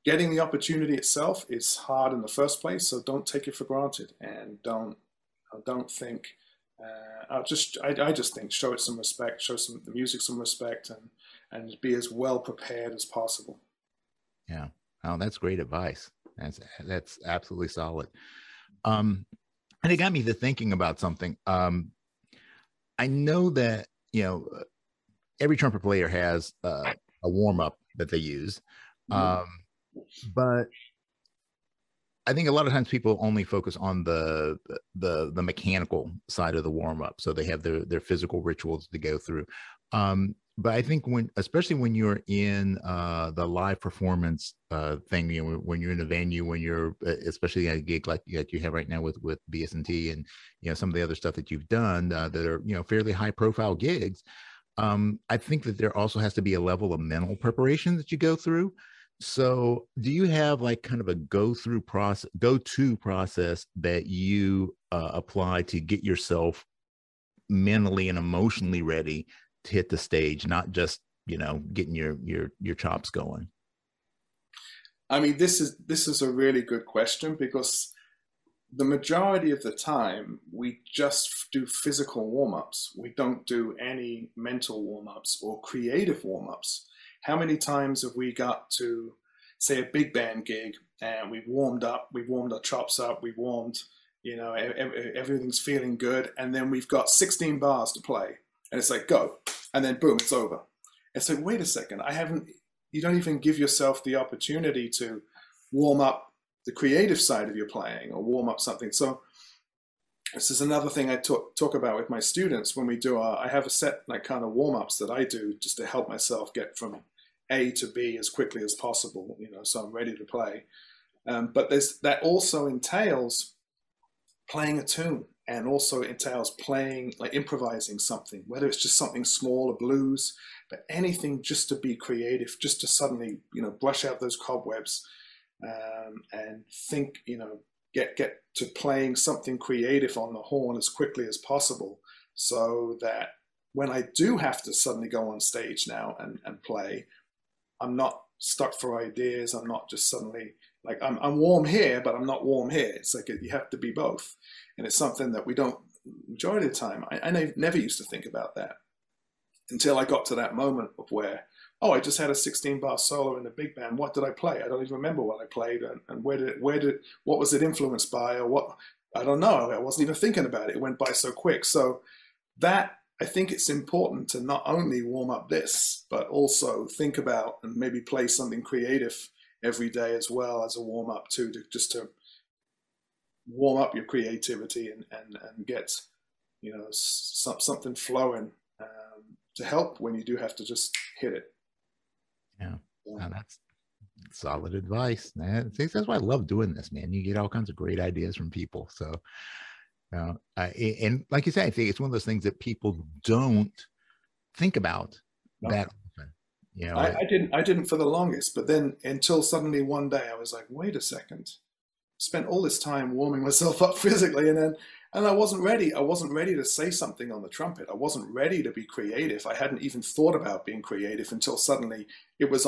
getting the opportunity itself is hard in the first place. So don't take it for granted, and don't think. I just think show it some respect, show the music some respect, and be as well prepared as possible. Yeah. Oh, that's great advice. That's absolutely solid. And it got me to thinking about something. I know that, you know, every trumpet player has a warm-up that they use. But I think a lot of times people only focus on the mechanical side of the warm-up. So they have their physical rituals to go through. But I think especially when you're in the live performance thing, you know, when you're in a venue, when you're especially at a gig like that you have right now with BSNT and, you know, some of the other stuff that you've done that are, you know, fairly high profile gigs. I think that there also has to be a level of mental preparation that you go through. So do you have like kind of a go-to process that you apply to get yourself mentally and emotionally ready to hit the stage, not just, you know, getting your chops going? I mean, this is a really good question, because the majority of the time we just do physical warm-ups. We don't do any mental warm-ups or creative warm-ups. How many times have we got to, say, a big band gig and we've warmed up, we warmed our chops up, we warmed, you know, everything's feeling good, and then we've got 16 bars to play. And it's like, go, and then boom, it's over. It's like, wait a second, you don't even give yourself the opportunity to warm up the creative side of your playing or warm up something. So this is another thing I talk about with my students when we do I have a set like kind of warm-ups that I do just to help myself get from A to B as quickly as possible, you know, so I'm ready to play. But that also entails playing a tune. And also entails playing, like improvising something, whether it's just something small, a blues, but anything just to be creative, just to suddenly, you know, brush out those cobwebs and think, you know, get to playing something creative on the horn as quickly as possible so that when I do have to suddenly go on stage now and play, I'm not stuck for ideas. I'm not just suddenly like, I'm warm here, but I'm not warm here. It's like, you have to be both. And it's something that we don't, majority of the time, I never used to think about that until I got to that moment of where, oh, I just had a 16-bar solo in the big band. What did I play? I don't even remember what I played, and what was it influenced by, or what? I don't know. I wasn't even thinking about it. It went by so quick. So that, I think it's important to not only warm up this, but also think about and maybe play something creative every day as well as a warm up too, just to warm up your creativity and get, you know, something flowing to help when you do have to just hit it. Yeah, wow, that's solid advice, man. I think that's why I love doing this, man. You get all kinds of great ideas from people. So, and like you said, I think it's one of those things that people don't think about that often. You know, I didn't for the longest, but then until suddenly one day I was like, wait a second. Spent all this time warming myself up physically, and I wasn't ready. I wasn't ready to say something on the trumpet. I wasn't ready to be creative. I hadn't even thought about being creative until suddenly it was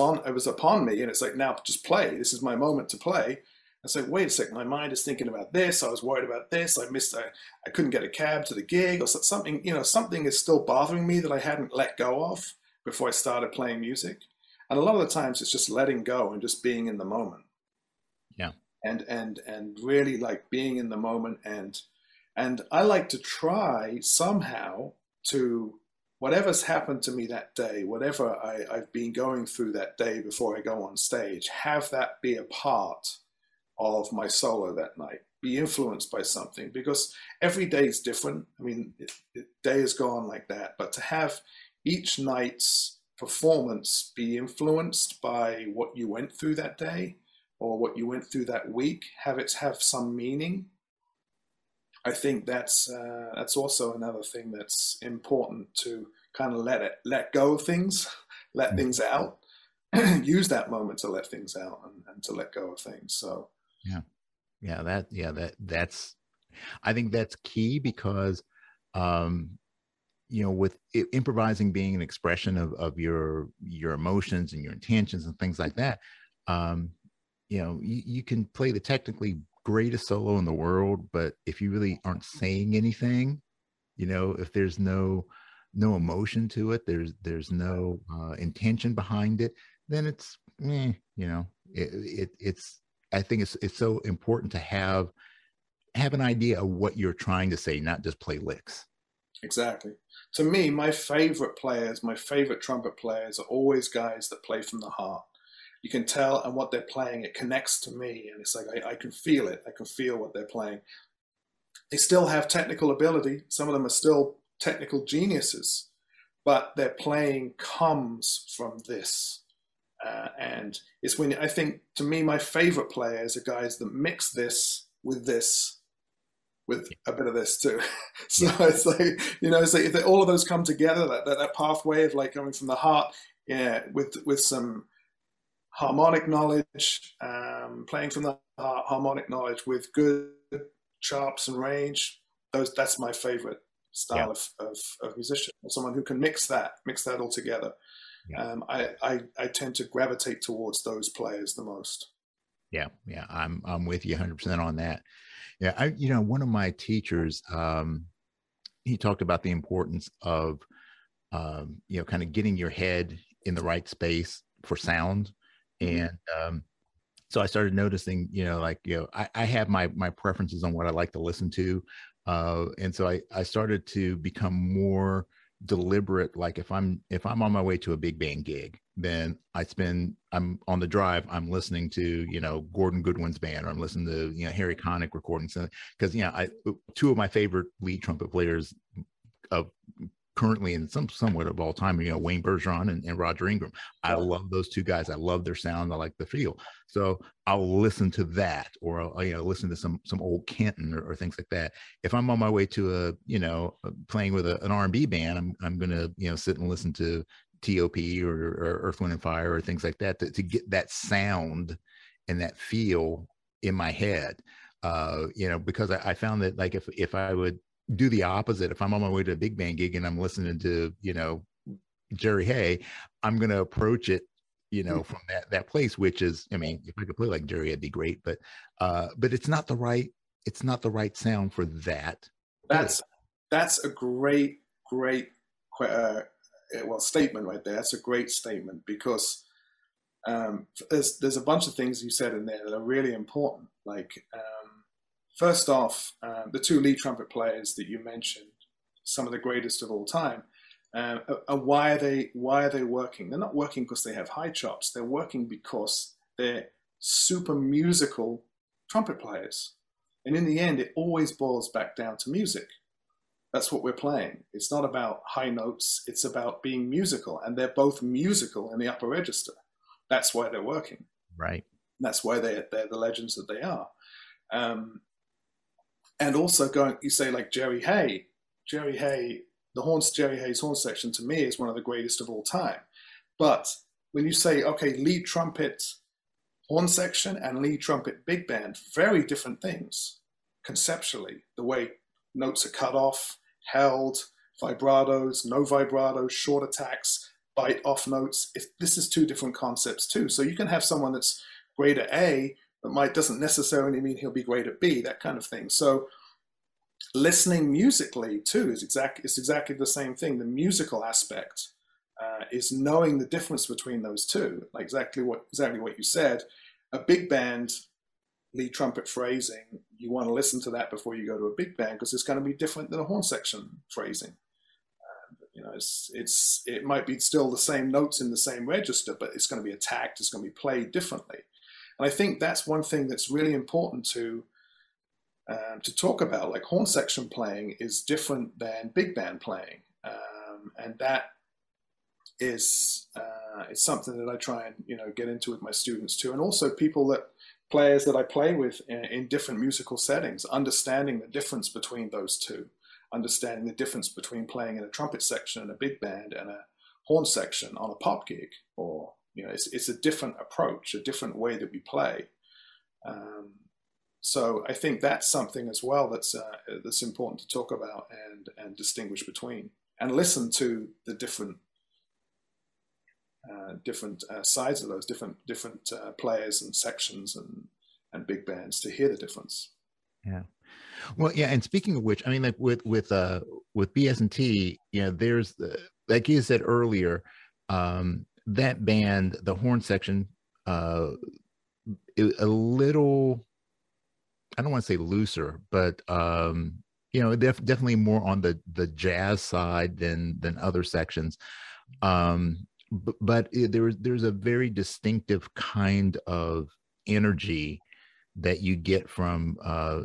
upon me, and it's like, now just play. This is my moment to play. I said, wait a second, my mind is thinking about this. I was worried about this. I couldn't get a cab to the gig, or something, you know, something is still bothering me that I hadn't let go of before I started playing music. And a lot of the times it's just letting go and just being in the moment. Yeah. And really like being in the moment. And I like to try somehow to, whatever's happened to me that day, whatever I've been going through that day before I go on stage, have that be a part of my solo that night, be influenced by something, because every day is different. I mean, day is gone like that, but to have each night's performance be influenced by what you went through that day or what you went through that week, have some meaning. I think that's also another thing that's important, to kind of let go of things, let things out, use that moment to let things out and to let go of things. So. That's, I think that's key, because, you know, with improvising being an expression of your emotions and your intentions and things like that, you know, you can play the technically greatest solo in the world, but if you really aren't saying anything, you know, if there's no emotion to it, there's no intention behind it, then it's, you know, it's. I think it's so important to have an idea of what you're trying to say, not just play licks. Exactly. To me, my favorite trumpet players are always guys that play from the heart. You can tell, and what they're playing, it connects to me, and it's like I can feel it. I can feel what they're playing. They still have technical ability. Some of them are still technical geniuses, but their playing comes from this. And it's when, I think, to me, my favorite players are guys that mix this, with a bit of this too. So it's like, you know, it's like if all of those come together, that pathway of like coming from the heart, with some harmonic knowledge, playing from the heart, harmonic knowledge with good chops and range. That's my favorite style of musician, or someone who can mix that all together. Yeah. I tend to gravitate towards those players the most. Yeah. I'm with you 100% on that. Yeah. You know, one of my teachers, he talked about the importance of, you know, kind of getting your head in the right space for sound. And, so I started noticing, you know, like, you know, I have my preferences on what I like to listen to. And so I started to become more deliberate. Like if I'm on my way to a big band gig, then I'm on the drive, I'm listening to, you know, Gordon Goodwin's band, or I'm listening to, you know, Harry Connick recordings, because, you know, two of my favorite lead trumpet players of currently and somewhat of all time, you know, Wayne Bergeron and Roger Ingram. I love those two guys. I love their sound. I like the feel. So I'll listen to that, or I'll, you know, listen to some old Kenton or things like that. If I'm on my way to a, you know, playing with an R&B band, I'm going to, you know, sit and listen to TOP or Earth, Wind and Fire or things like that to get that sound and that feel in my head. You know, because I found that, like, if I would do the opposite. If I'm on my way to a big band gig and I'm listening to, you know, Jerry Hey, I'm going to approach it, you know, from that place, which is, I mean, if I could play like Jerry, it'd be great, but it's not the right sound for that. That's a great statement right there. That's a great statement, because there's a bunch of things you said in there that are really important. Like, first off, the two lead trumpet players that you mentioned, some of the greatest of all time, why are they working? They're not working because they have high chops. They're working because they're super musical trumpet players. And in the end, it always boils back down to music. That's what we're playing. It's not about high notes. It's about being musical. And they're both musical in the upper register. That's why they're working. Right. That's why they're the legends that they are. And also you say like Jerry Hey, Jerry Hay's horn section to me is one of the greatest of all time. But when you say, okay, lead trumpet horn section and lead trumpet big band, very different things conceptually. The way notes are cut off, held, vibratos, no vibratos, short attacks, bite off notes. This is two different concepts too. So you can have someone that's great at A, but doesn't necessarily mean he'll be great at B, that kind of thing. So listening musically too is exactly the same thing. The musical aspect is knowing the difference between those two, like exactly what you said. A big band lead trumpet phrasing, you want to listen to that before you go to a big band, because it's going to be different than a horn section phrasing. You know, it might be still the same notes in the same register, but it's going to be attacked, it's going to be played differently. And I think that's one thing that's really important to talk about. Like, horn section playing is different than big band playing, and that is it's something that I try and, you know, get into with my students too, and also players that I play with in different musical settings, understanding the difference between those two, understanding the difference between playing in a trumpet section and a big band and a horn section on a pop gig, or, you know, it's a different approach, a different way that we play. So I think that's something as well that's important to talk about and distinguish between, and listen to the different sides of those different players and sections and big bands to hear the difference. Yeah. Well, yeah. And speaking of which, I mean, like with BS&T, you know, there's like you said earlier, that band, the horn section, a little, I don't want to say looser, but, you know, definitely more on the jazz side than other sections. But there's a very distinctive kind of energy that you get from,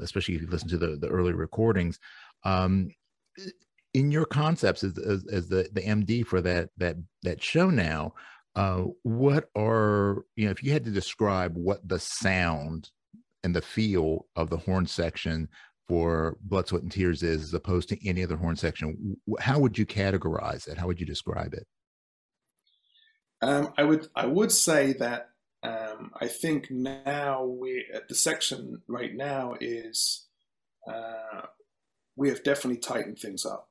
especially if you listen to the early recordings. In your concepts as the MD for that show now, what are, you know, if you had to describe what the sound and the feel of the horn section for Blood, Sweat, and Tears is, as opposed to any other horn section, how would you categorize it? How would you describe it? I would say that I think now the section right now is, we have definitely tightened things up.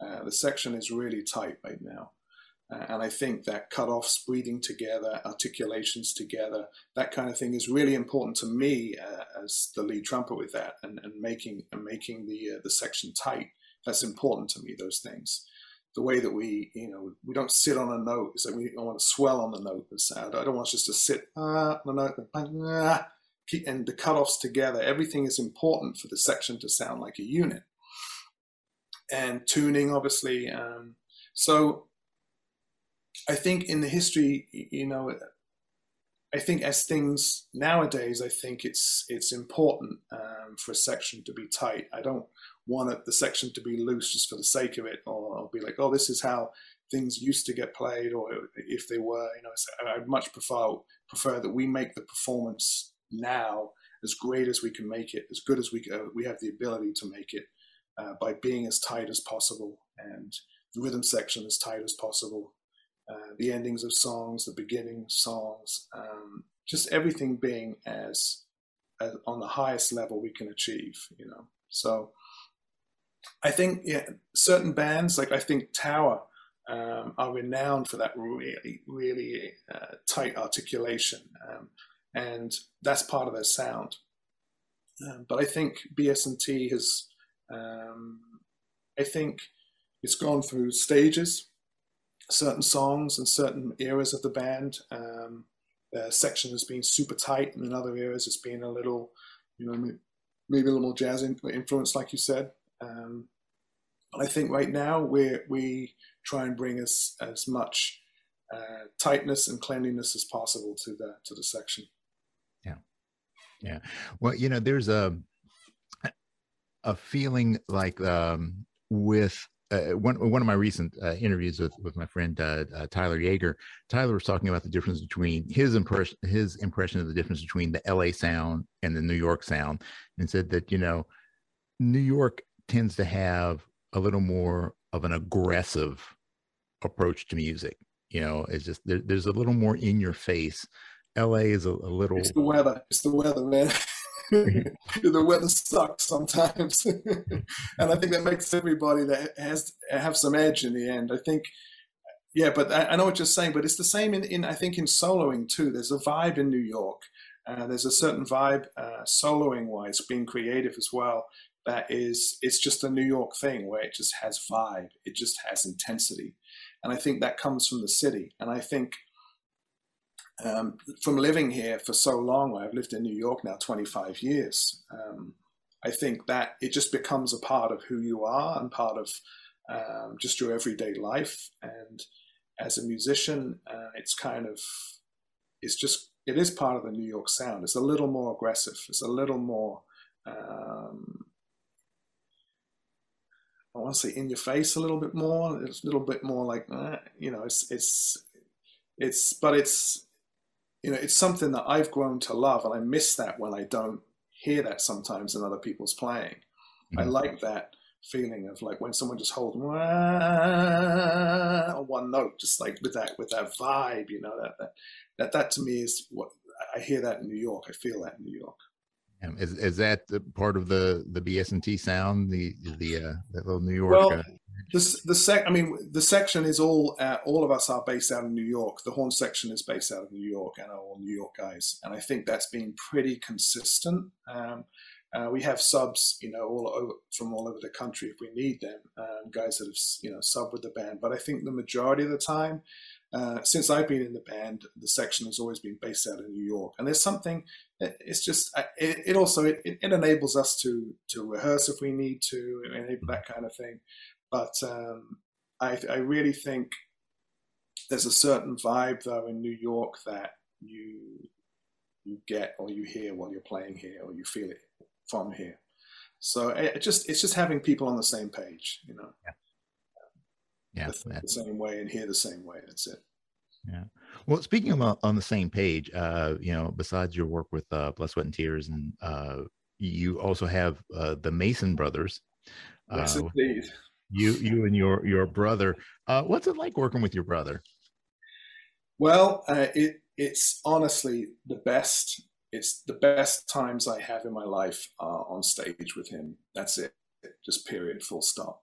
The section is really tight right now. And I think that cutoffs, breathing together, articulations together, that kind of thing is really important to me as the lead trumpet with that, and making the section tight. That's important to me, those things. The way that we, you know, we don't sit on a note. It's like we don't want to swell on the note, the sound. I don't want us just to sit on the note, and the cutoffs together. Everything is important for the section to sound like a unit. And tuning, obviously. So I think in the history, you know, I think as things nowadays, I think it's important for a section to be tight. I don't want the section to be loose just for the sake of it, or be like, oh, this is how things used to get played, or if they were, you know. I'd much prefer that we make the performance now as great as we can make it, as good as we have the ability to make it, by being as tight as possible, and the rhythm section as tight as possible, the endings of songs, the beginning of songs, just everything being as on the highest level we can achieve, you know. So I think certain bands, like I think Tower, are renowned for that really, really tight articulation, and that's part of their sound. But I think BS&T has, I think it's gone through stages, certain songs and certain eras of the band. Their section has been super tight, and in other eras it's been a little, you know, maybe a little more jazz influence, like you said. But I think right now we try and bring as much tightness and cleanliness as possible to the section. Yeah, yeah. Well, you know, there's a feeling like with one of my recent interviews with my friend Tyler Yeager. Tyler was talking about the difference between his impression of the difference between the LA sound and the New York sound, and said that, you know, New York tends to have a little more of an aggressive approach to music. You know, it's just, there's a little more in your face. LA is a little. It's the weather, man. The weather sucks sometimes. And I think that makes everybody that have some edge in the end. I think, yeah, but I know what you're saying, but it's the same in I think in soloing too. There's a vibe in New York. There's a certain vibe soloing wise, being creative as well. That is, it's just a New York thing where it just has vibe. It just has intensity. And I think that comes from the city. And I think from living here for so long, I've lived in New York now 25 years. I think that it just becomes a part of who you are and part of just your everyday life. And as a musician, it is part of the New York sound. It's a little more aggressive. It's a little more... I want to say in your face a little bit more. It's a little bit more like, you know, it's, you know, it's something that I've grown to love, and I miss that when I don't hear that sometimes in other people's playing. Mm-hmm. I like that feeling of like when someone just holds one note, just like with that vibe, you know, that to me is what I hear that in New York. I feel that in New York. Is that part of the BS&T sound? The that little New York. Well, the section is all of us are based out of New York. The horn section is based out of New York, and are all New York guys. And I think that's been pretty consistent. We have subs, you know, from all over the country if we need them. Guys that have, you know, subbed with the band. But I think the majority of the time, since I've been in the band, the section has always been based out of New York. And there's something, it's just, it enables us to rehearse if we need to, and that kind of thing. But I really think there's a certain vibe though in New York that you get or you hear while you're playing here, or you feel it from here. So it's just having people on the same page, you know. Yeah. Yeah, the same way and hear the same way. That's it. Yeah. Well, speaking about on the same page, you know, besides your work with Blood, Sweat and Tears, and you also have the Mason Brothers. Yes, indeed. You and your brother. What's it like working with your brother? Well, it's honestly the best. It's the best times I have in my life are on stage with him. That's it. Just period. Full stop.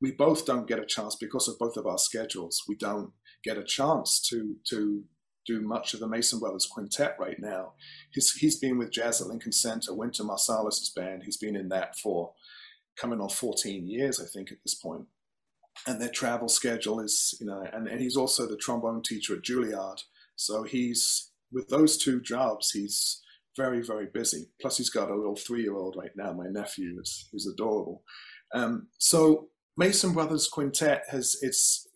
We both don't get a chance because of both of our schedules. We don't get a chance to do much of the Mason Brothers Quintet right now. He's been with Jazz at Lincoln Center, Wynton Marsalis' band. He's been in that for coming on 14 years, I think, at this point. And their travel schedule is, you know, and he's also the trombone teacher at Juilliard. So he's, with those two jobs, he's very, very busy. Plus he's got a little 3-year-old right now, my nephew, who's adorable. So Mason Brothers Quintet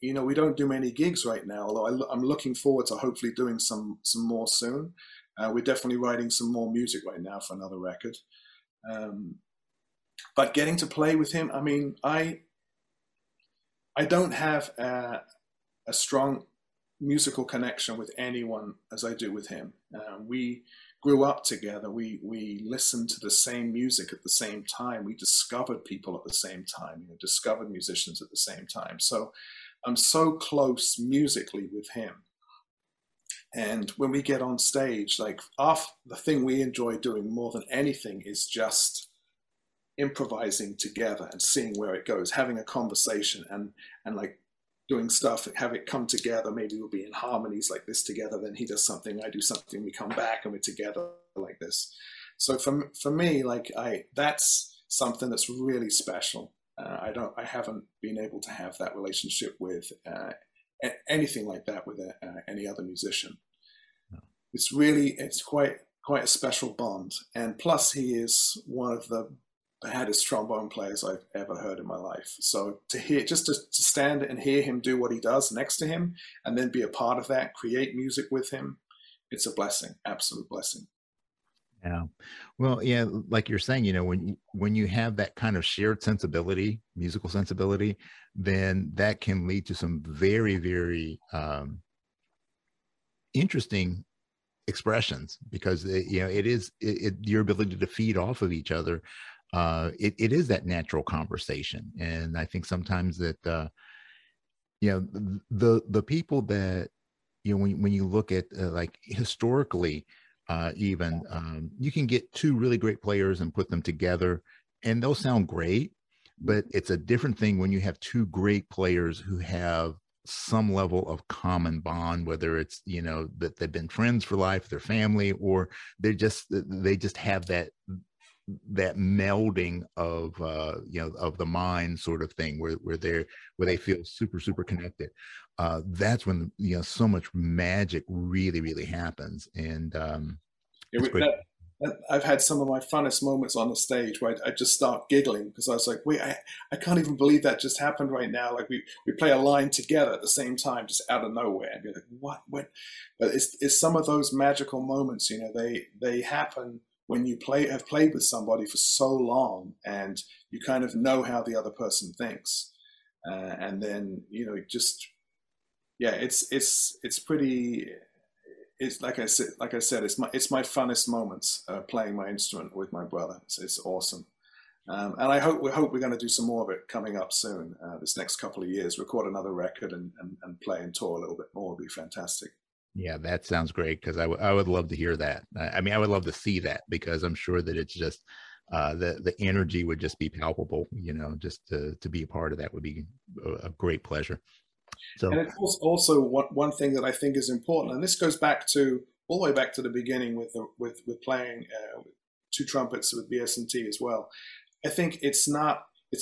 you know, we don't do many gigs right now, although I'm looking forward to hopefully doing some more soon. We're definitely writing some more music right now for another record. But getting to play with him, I mean, I don't have a strong musical connection with anyone as I do with him. We grew up together. We listened to the same music at the same time. We discovered people at the same time. We discovered musicians at the same time. So I'm so close musically with him. And when we get on stage, like the thing we enjoy doing more than anything is just improvising together and seeing where it goes, having a conversation and like doing stuff, have it come together. Maybe we'll be in harmonies like this together. Then he does something, I do something, we come back and we're together like this. So for me, like that's something that's really special. I haven't been able to have that relationship with anything like that with any other musician. No. It's really, it's quite a special bond. And plus he is one of the baddest trombone players I've ever heard in my life. So to hear, just to stand and hear him do what he does next to him and then be a part of that, create music with him, it's a blessing, absolute blessing. Yeah. Well, yeah, like you're saying, you know, when you have that kind of shared sensibility, musical sensibility, then that can lead to some very, very interesting expressions, because it, you know, it is your ability to feed off of each other. It is that natural conversation. And I think sometimes that, you know, the people that, you know, when you look at like historically, even you can get two really great players and put them together and they'll sound great, but it's a different thing when you have two great players who have some level of common bond, whether it's, you know, that they've been friends for life, their family, or they just have that melding of, you know, of the mind sort of thing where they feel super, super connected. That's when, you know, so much magic really, really happens. And I've had some of my funnest moments on the stage where I just start giggling because I was like, wait, I can't even believe that just happened right now. Like we play a line together at the same time, just out of nowhere. And you're like, what? But it's some of those magical moments, you know, they happen when you have played with somebody for so long and you kind of know how the other person thinks. And then, you know, just, yeah, it's pretty, it's like I said, it's my funnest moments playing my instrument with my brother. It's awesome. And we hope we're going to do some more of it coming up soon, this next couple of years, record another record and play and tour a little bit more. It'll be fantastic. Yeah, that sounds great, because I would love to hear that. I mean, I would love to see that, because I'm sure that it's just the energy would just be palpable, you know, just to be a part of that would be a great pleasure. So, and it's also one thing that I think is important, and this goes back to all the way back to the beginning with playing two trumpets with BS&T as well. I think it's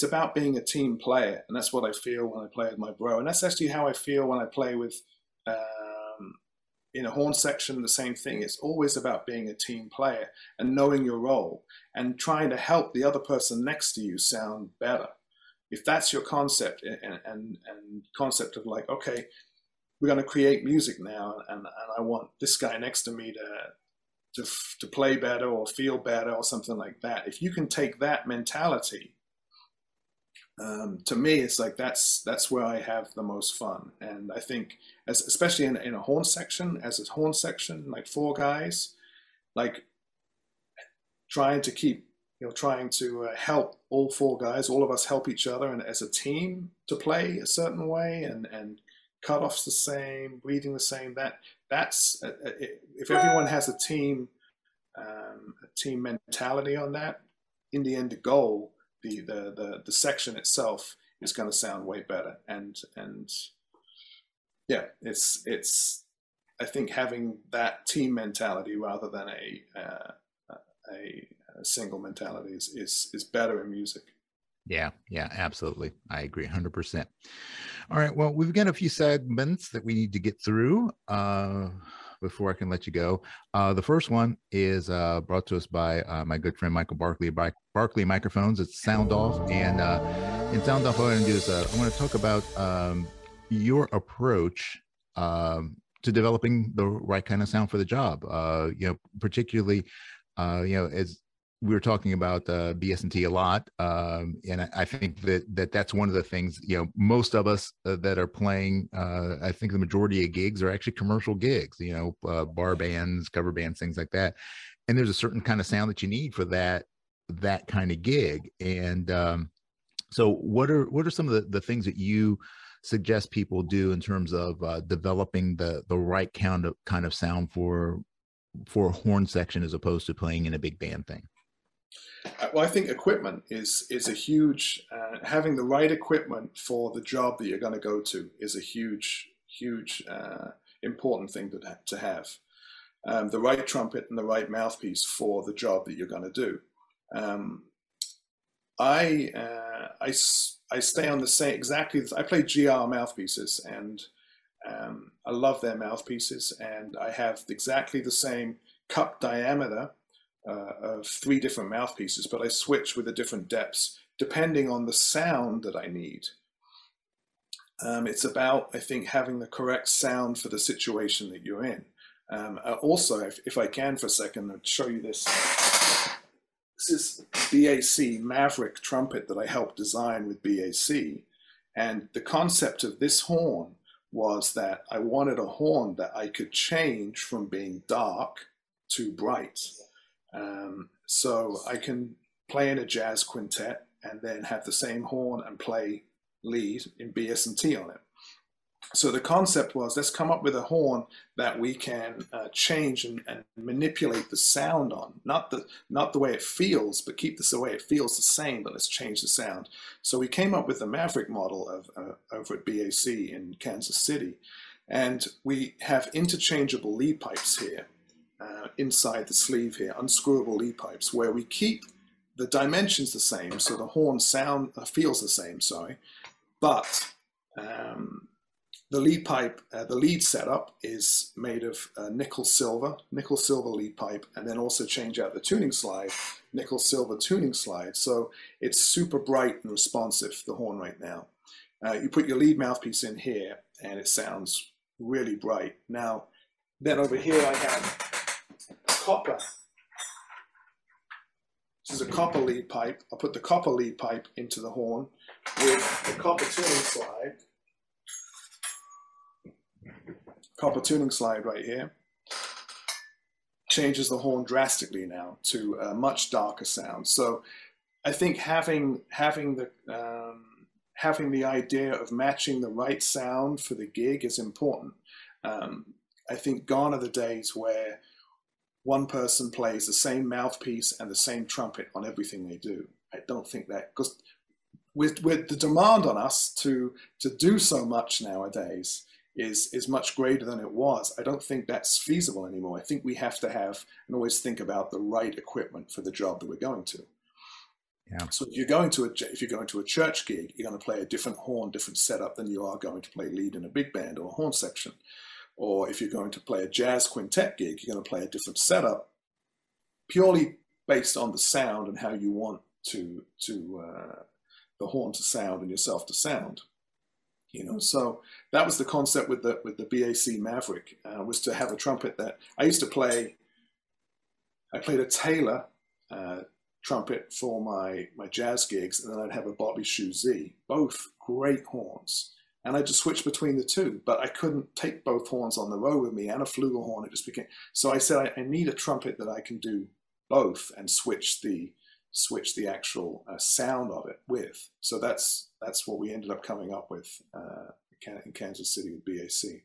about being a team player, and that's what I feel when I play with my bro, and that's actually how I feel when I play with. In a horn section, the same thing. It's always about being a team player and knowing your role and trying to help the other person next to you sound better. If that's your concept and concept of like, okay, we're going to create music now, and I want this guy next to me to play better or feel better or something like that. If you can take that mentality, to me, it's like that's where I have the most fun. And I think, especially in a horn section, like four guys, like trying to keep, you know, trying to help all four guys, all of us help each other and as a team to play a certain way and cutoffs the same, breathing the same, that's, if everyone has a team mentality on that, in the end, the goal, the section itself is going to sound way better. And yeah, it's I think having that team mentality rather than a single mentality is better in music. Yeah, absolutely. I agree 100%. All right. Well, we've got a few segments that we need to get through before I can let you go. The first one is brought to us by my good friend, Michael Barkley, by Barkley Microphones. It's Sound Off. And in Sound Off, what I'm going to do is I want to talk about your approach to developing the right kind of sound for the job. You know, particularly, you know, as we were talking about BS&T a lot. And I think that's one of the things, you know, most of us that are playing, I think the majority of gigs are actually commercial gigs, you know, bar bands, cover bands, things like that. And there's a certain kind of sound that you need for that kind of gig. And so what are some of the things that you suggest people do in terms of developing the right kind of sound for a horn section as opposed to playing in a big band thing? Well, I think equipment is a huge, having the right equipment for the job that you're going to go to is a huge, huge important thing to have. The right trumpet and the right mouthpiece for the job that you're going to do. I stay on the same, exactly, I play GR mouthpieces, and I love their mouthpieces, and I have exactly the same cup diameter of three different mouthpieces, but I switch with the different depths depending on the sound that I need. It's about, I think, having the correct sound for the situation that you're in. Also, if I can for a second, I'll show you this. This is BAC Maverick trumpet that I helped design with BAC, and the concept of this horn was that I wanted a horn that I could change from being dark to bright. So I can play in a jazz quintet and then have the same horn and play lead in BS&T on it. So the concept was, let's come up with a horn that we can change and manipulate the sound on, not the way it feels, but keep this the way it feels the same, but let's change the sound. So we came up with the Maverick model of over at BAC in Kansas City, and we have interchangeable lead pipes here. Inside the sleeve here, unscrewable lead pipes, where we keep the dimensions the same, so the horn sound feels the same, sorry, but the lead pipe, the lead setup is made of nickel silver lead pipe, and then also change out the tuning slide, nickel silver tuning slide, so it's super bright and responsive, the horn right now. You put your lead mouthpiece in here, and it sounds really bright. Now, then over here I have copper. This is a copper lead pipe. I'll put the copper lead pipe into the horn with the copper tuning slide. Copper tuning slide right here. Changes the horn drastically now to a much darker sound. So I think having the idea of matching the right sound for the gig is important. I think gone are the days where one person plays the same mouthpiece and the same trumpet on everything they do. I don't think that, because with the demand on us to do so much nowadays is much greater than it was. I don't think that's feasible anymore. I think we have to have and always think about the right equipment for the job that we're going to. Yeah. So if you're going to a church gig, you're going to play a different horn, different setup than you are going to play lead in a big band or a horn section. Or if you're going to play a jazz quintet gig, you're going to play a different setup purely based on the sound and how you want to the horn to sound and yourself to sound. You know, so that was the concept with the BAC Maverick, was to have a trumpet that I used to play. I played a Taylor trumpet for my jazz gigs, and then I'd have a Bobby Shue Z, both great horns. And I just switched between the two, but I couldn't take both horns on the road with me and a flugelhorn. It just became, so I said, I need a trumpet that I can do both and switch the actual sound of it with. So that's what we ended up coming up with in Kansas City with BAC.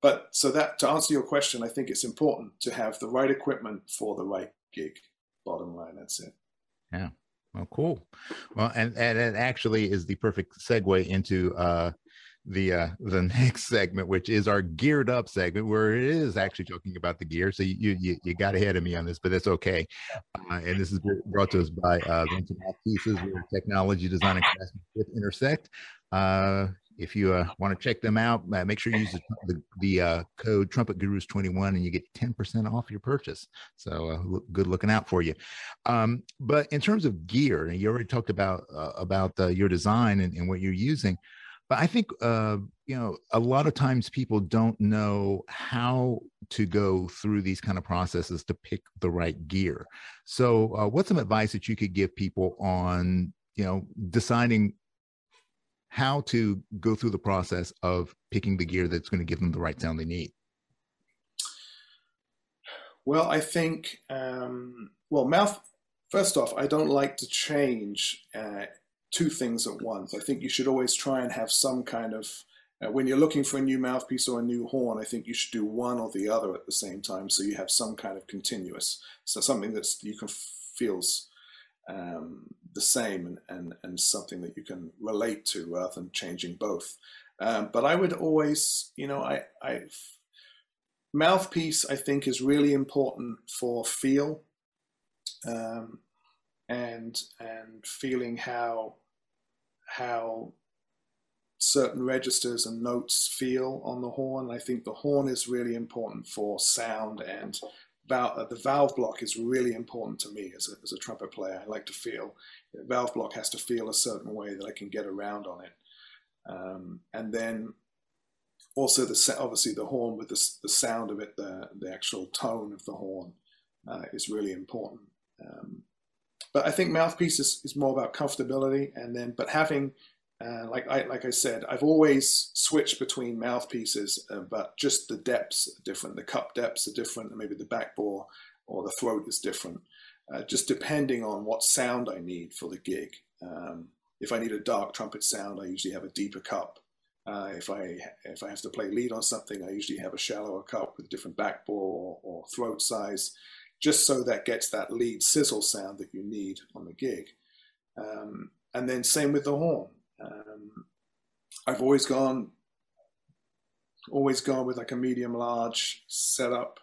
But so that, to answer your question, I think it's important to have the right equipment for the right gig. Bottom line, that's it. Yeah. Well, cool. Well, and it actually is the perfect segue into the next segment, which is our geared up segment, where it is actually talking about the gear. So you got ahead of me on this, but that's okay. And this is brought to us by Vincent Mouthpieces, where technology, design, and craftsmanship intersect. If you want to check them out, make sure you use the code TrumpetGurus21 and you get 10% off your purchase. So good looking out for you. But in terms of gear, and you already talked about your design and what you're using. But I think, you know, a lot of times people don't know how to go through these kind of processes to pick the right gear. So what's some advice that you could give people on, you know, deciding how to go through the process of picking the gear that's going to give them the right sound they need? Well, I think, first off, I don't like to change two things at once. I think you should always try and have some kind of, when you're looking for a new mouthpiece or a new horn, I think you should do one or the other at the same time, so you have some kind of continuous, so something that's you can feels the same and something that you can relate to rather than changing both. But I would always, you know, mouthpiece, I think, is really important for feel, and feeling how certain registers and notes feel on the horn. I think the horn is really important for sound, and the valve block is really important to me as a trumpet player. I like to feel, the valve block has to feel a certain way that I can get around on it. And then also obviously the horn with the sound of it, the actual tone of the horn is really important. But I think mouthpiece is more about comfortability, and then, but having, like I said, I've always switched between mouthpieces, but just the depths are different. The cup depths are different, and maybe the back bore or the throat is different, just depending on what sound I need for the gig. If I need a dark trumpet sound, I usually have a deeper cup. If I have to play lead on something, I usually have a shallower cup with a different back bore or throat size, just so that gets that lead sizzle sound that you need on the gig. And then same with the horn. I've always gone with like a medium large setup.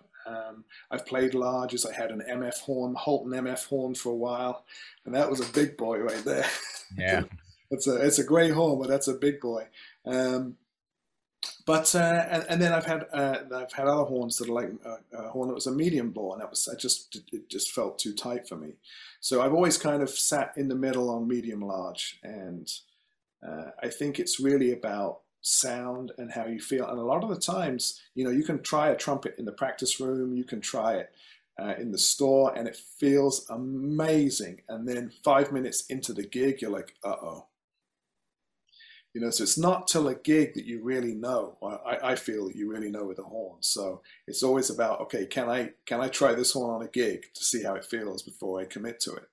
I've played larges. I had an MF horn, Holton MF horn, for a while, and that was a big boy right there. Yeah, it's a great horn, but that's a big boy. And then I've had other horns that are like a horn that was a medium bore, and it just felt too tight for me. So I've always kind of sat in the middle on medium large, and I think it's really about sound and how you feel. And a lot of the times, you know, you can try a trumpet in the practice room, you can try it in the store, and it feels amazing. And then 5 minutes into the gig, you're like, uh-oh. You know, so it's not till a gig that you really know, I feel that you really know with a horn. So it's always about, okay, can I try this horn on a gig to see how it feels before I commit to it?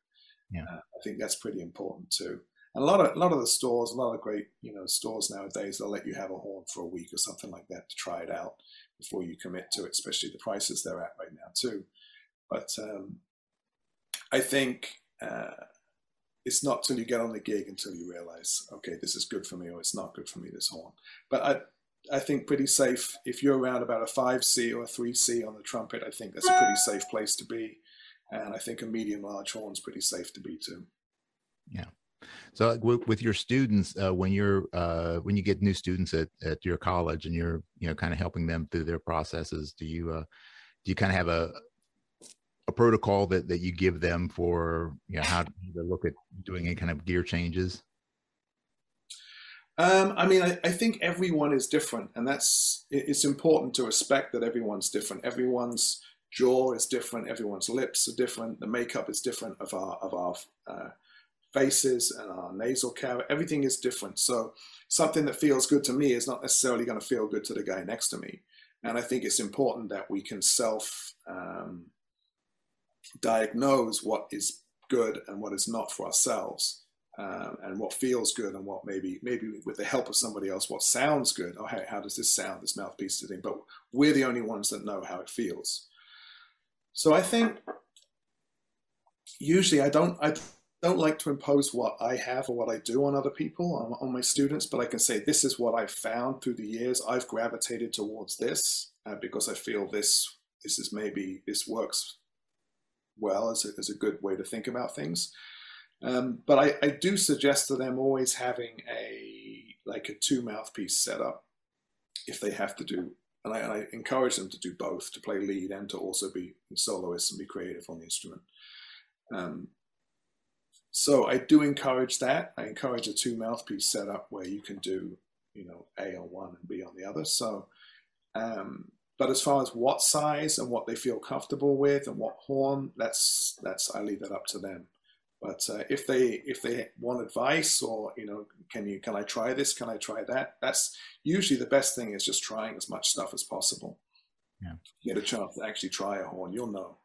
Yeah. I think that's pretty important too. And a lot of the stores, a lot of great, you know, stores nowadays, they'll let you have a horn for a week or something like that to try it out before you commit to it, especially the prices they're at right now too. But I think it's not till you get on the gig until you realize, okay, this is good for me or it's not good for me, this horn. But I think pretty safe, if you're around about a 5C or a 3C on the trumpet, I think that's a pretty safe place to be. And I think a medium large horn's pretty safe to be too. Yeah. So with your students, when you get new students at your college and you're, you know, kind of helping them through their processes, do you kind of have a protocol that you give them for, you know, how to look at doing any kind of gear changes? I mean, I think everyone is different, and it's important to respect that everyone's different. Everyone's jaw is different. Everyone's lips are different. The makeup is different of our faces and our nasal cavity, everything is different. So something that feels good to me is not necessarily going to feel good to the guy next to me. And I think it's important that we can self-diagnose what is good and what is not for ourselves, and what feels good and what maybe with the help of somebody else, what sounds good. Oh, hey, how does this sound, this mouthpiece thing? But we're the only ones that know how it feels. So I think usually I don't like to impose what I have or what I do on other people, on my students, but I can say, this is what I've found through the years. I've gravitated towards this because I feel this works well as a good way to think about things. But I do suggest to them always having a two mouthpiece setup if they have to do, and I encourage them to do both, to play lead and to also be soloists and be creative on the instrument. So I do encourage that. I encourage a two mouthpiece setup where you can do, you know, A on one and B on the other. So, but as far as what size and what they feel comfortable with and what horn, I leave that up to them. But if they want advice or, you know, can I try this? Can I try that? That's usually the best thing, is just trying as much stuff as possible. Yeah. Get a chance to actually try a horn, you'll know.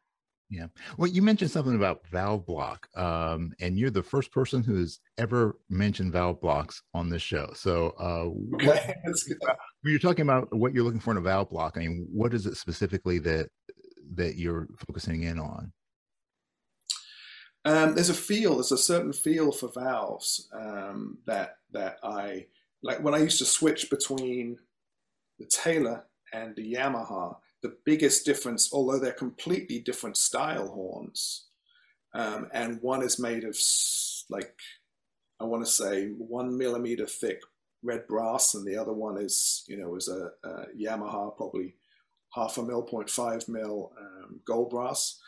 Yeah. Well, you mentioned something about valve block, and you're the first person who has ever mentioned valve blocks on this show. So when you're talking about what you're looking for in a valve block, I mean, what is it specifically that you're focusing in on? There's a certain feel for valves that I like. When I used to switch between the Taylor and the Yamaha, the biggest difference, although they're completely different style horns, and one is made of like, I want to say 1 millimeter thick red brass, and the other one is, you know, is a Yamaha, probably half a mil, 0.5 mil gold brass.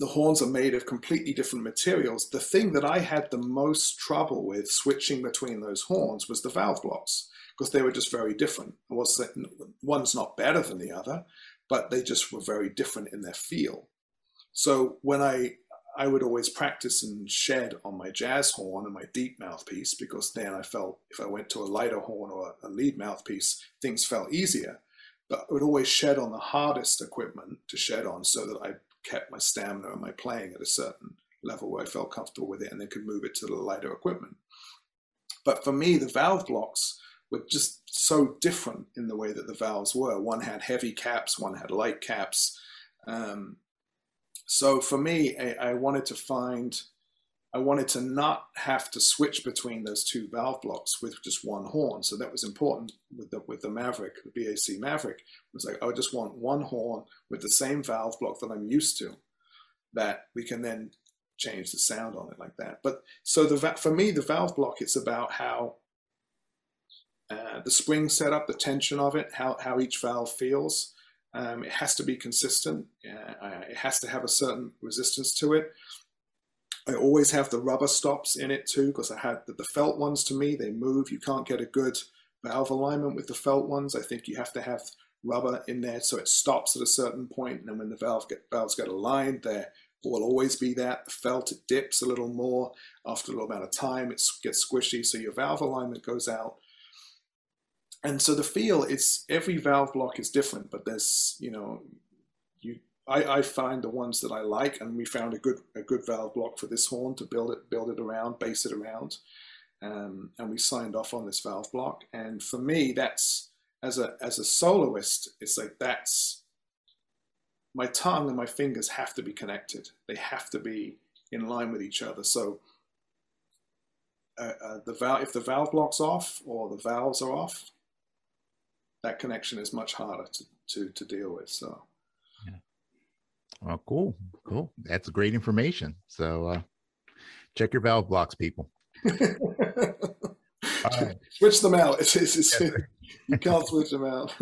The horns are made of completely different materials. The thing that I had the most trouble with switching between those horns was the valve blocks, because they were just very different. I wasn't saying one's not better than the other, but they just were very different in their feel. So when I would always practice and shed on my jazz horn and my deep mouthpiece, because then I felt if I went to a lighter horn or a lead mouthpiece, things felt easier. But I would always shed on the hardest equipment to shed on, so that I kept my stamina and my playing at a certain level where I felt comfortable with it, and then could move it to the lighter equipment. But for me, the valve blocks were just so different in the way that the valves were. One had heavy caps, one had light caps. So for me, I wanted to find, I wanted to not have to switch between those two valve blocks with just one horn. So that was important with the Maverick, the BAC Maverick. It was like, I just want one horn with the same valve block that I'm used to, that we can then change the sound on it like that. But so for me, the valve block, it's about how the spring setup, the tension of it, how each valve feels. It has to be consistent. It has to have a certain resistance to it. I always have the rubber stops in it too, because I had the felt ones, to me, they move. You can't get a good valve alignment with the felt ones. I think you have to have rubber in there so it stops at a certain point. And then when the valves get aligned, there will always be that. The felt, it dips a little more. After a little amount of time, it gets squishy. So your valve alignment goes out. And so the feel, it's every valve block is different, but there's, you know, I find the ones that I like, and we found a good valve block for this horn to build it around, base it around, and we signed off on this valve block. And for me, that's, as a soloist, it's like, that's, my tongue and my fingers have to be connected. They have to be in line with each other. So if the valve block's off or the valves are off, that connection is much harder to deal with. So, yeah. Well, cool. That's great information. So, check your valve blocks, people. Switch them out. You can't switch them out.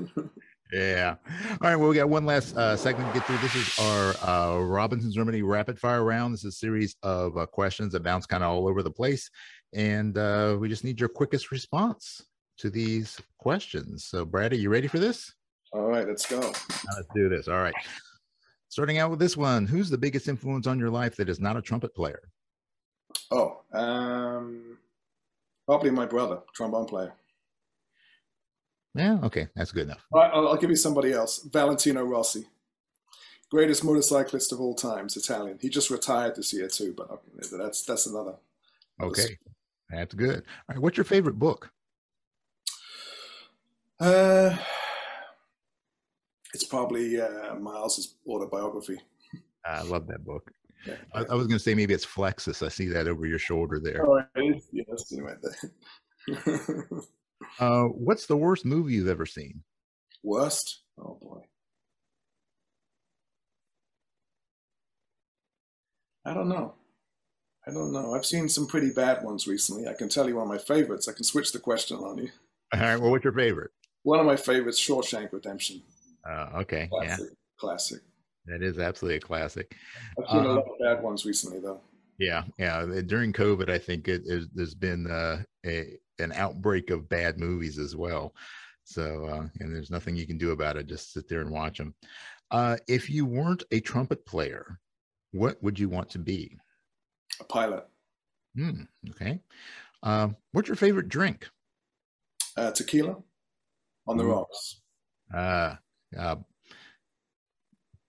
Yeah. All right. Well, we got one last segment to get through. This is our Robinson's Remedy rapid fire round. This is a series of questions that bounce kind of all over the place, and we just need your quickest response to these questions. So, Brad, are you ready for this? All right, let's go. Let's do this. All right. Starting out with this one, who's the biggest influence on your life that is not a trumpet player? Oh, probably my brother, trombone player. Yeah, okay, that's good enough. All right, I'll give you somebody else. Valentino Rossi, greatest motorcyclist of all times, Italian. He just retired this year too, but okay, that's another. Okay, that's good. All right, what's your favorite book? It's probably Miles's autobiography. I love that book. Yeah. I was going to say maybe it's Flexus. I see that over your shoulder there. Oh, yeah, that's the right there. What's the worst movie you've ever seen? Worst? Oh boy. I don't know. I've seen some pretty bad ones recently. I can tell you one of my favorites. I can switch the question on you. All right. Well, what's your favorite? One of my favorites, Shawshank Redemption. Okay. Classic, yeah. Classic. That is absolutely a classic. I've seen a lot of bad ones recently, though. Yeah. Yeah. During COVID, I think there's been an outbreak of bad movies as well. So, and there's nothing you can do about it. Just sit there and watch them. If you weren't a trumpet player, what would you want to be? A pilot. Okay. What's your favorite drink? Tequila on the rocks.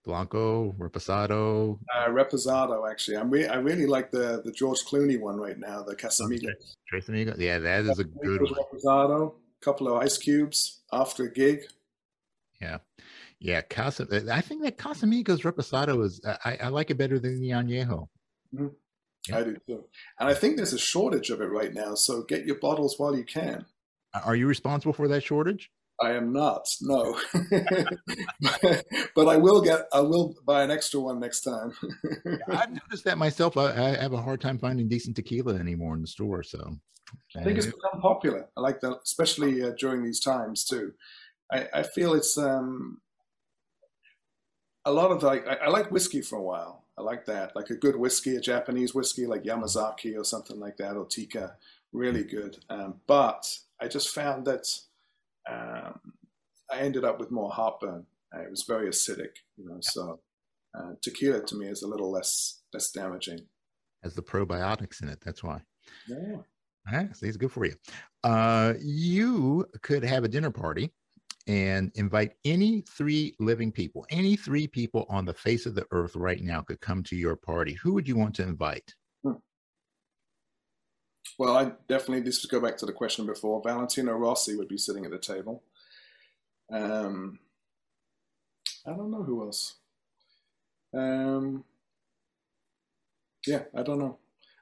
Blanco, Reposado. Reposado, actually. I really like the George Clooney one right now, the Casamigos. Casamigos, yeah, that is a good one. Reposado, a couple of ice cubes after a gig. Yeah, Yeah, I think that Casamigos Reposado is, I like it better than the Añejo. Mm-hmm. Yeah. I do too. And I think there's a shortage of it right now, so get your bottles while you can. Are you responsible for that shortage? I am not, no. But I will buy an extra one next time. Yeah, I've noticed that myself. I have a hard time finding decent tequila anymore in the store, so. I think it's become popular. I like that, especially during these times too. I feel it's a lot of like, I like whiskey for a while. I like that, like a good whiskey, a Japanese whiskey like Yamazaki or something like that, or Tika, really good. But I just found that I ended up with more heartburn. It was very acidic, you know. Yeah. So tequila to me is a little less damaging. Has the probiotics in it, that's why. Yeah. All right, so it's good for you. You could have a dinner party and invite any three people on the face of the earth right now could come to your party. Who would you want to invite? Well, I definitely, this would go back to the question before, Valentino Rossi would be sitting at the table. I don't know who else. Yeah, I don't know.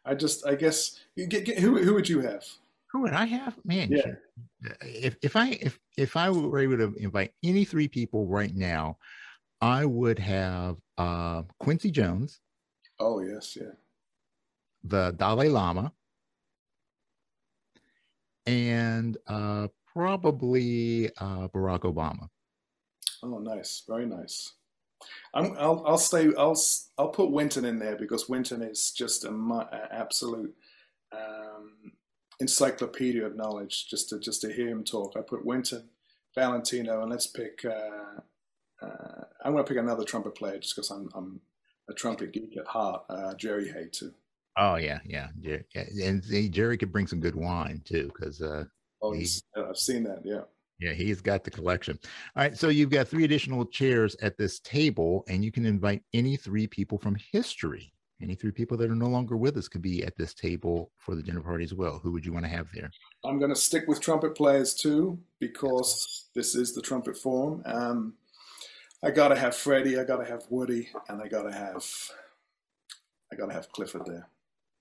I guess, who would you have? Who would I have? Man, yeah. If I were able to invite any three people right now, I would have Quincy Jones. Oh, yes, yeah. The Dalai Lama. And probably Barack Obama. Oh, nice. Very nice. I'll put Wynton in there because Wynton is just an absolute encyclopedia of knowledge. Just to hear him talk, I put Wynton, Valentino, and let's pick. I'm going to pick another trumpet player just because I'm a trumpet geek at heart. Jerry Hey too. Oh yeah. And Jerry could bring some good wine too, because I've seen that. Yeah, he's got the collection. All right, so you've got three additional chairs at this table, and you can invite any three people from history. Any three people that are no longer with us could be at this table for the dinner party as well. Who would you want to have there? I'm going to stick with trumpet players too, because this is the trumpet forum. I got to have Freddie, I got to have Woody, and I got to have Clifford there.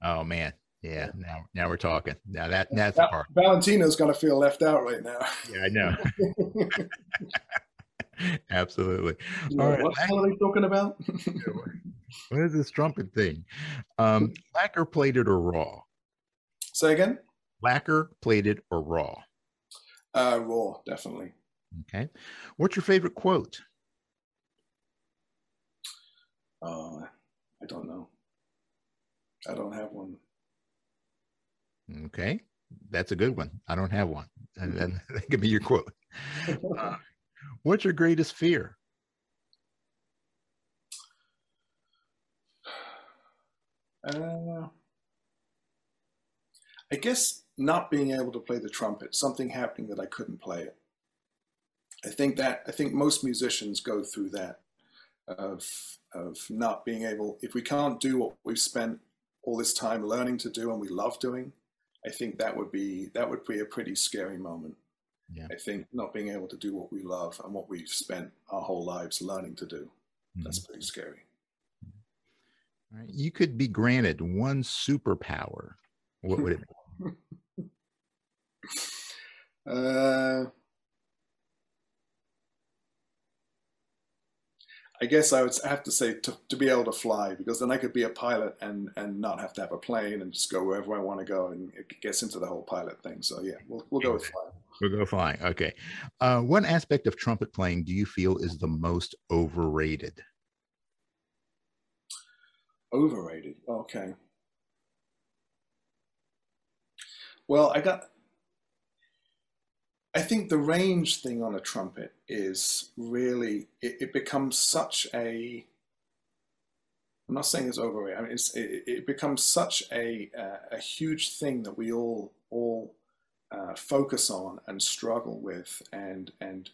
Oh man, yeah. Now we're talking. Now that's the part. Valentino's going to feel left out right now. Yeah, I know. Absolutely. All right. What are they talking about? What is this trumpet thing? Lacquer plated or raw? Say again? Lacquer plated or raw? Raw, definitely. Okay. What's your favorite quote? I don't know. I don't have one. Okay. That's a good one. I don't have one. And then that could be your quote. What's your greatest fear? I guess not being able to play the trumpet, something happening that I couldn't play it. I think most musicians go through that of not being able, if we can't do what we've spent all this time learning to do and we love doing, I think that would be a pretty scary moment. Yeah. I think not being able to do what we love and what we've spent our whole lives learning to do, that's pretty scary. All right. You could be granted one superpower. What would it be? I guess I would have to say to be able to fly, because then I could be a pilot and not have to have a plane and just go wherever I want to go, and it gets into the whole pilot thing. So yeah, we'll go with flying. We'll go flying. Okay. What aspect of trumpet playing do you feel is the most overrated? Overrated. Okay. Well, I think the range thing on a trumpet is really, it becomes such a, I'm not saying it's overrated. I mean, it becomes such a huge thing that we all focus on and struggle with and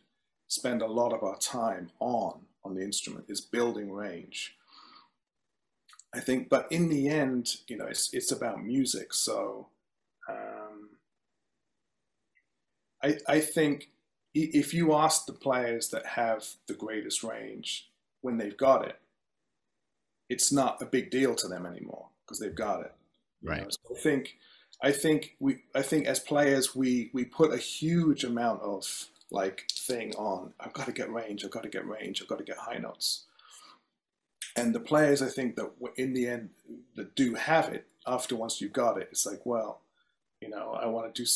spend a lot of our time on the instrument, is building range. I think, but in the end, you know, it's about music. So I think if you ask the players that have the greatest range when they've got it, it's not a big deal to them anymore because they've got it. Right. You know? So I think as players we put a huge amount of thing on. I've got to get range. I've got to get range. I've got to get high notes. And the players, I think, that in the end that do have it, after once you've got it, it's like, well, you know, I want to do.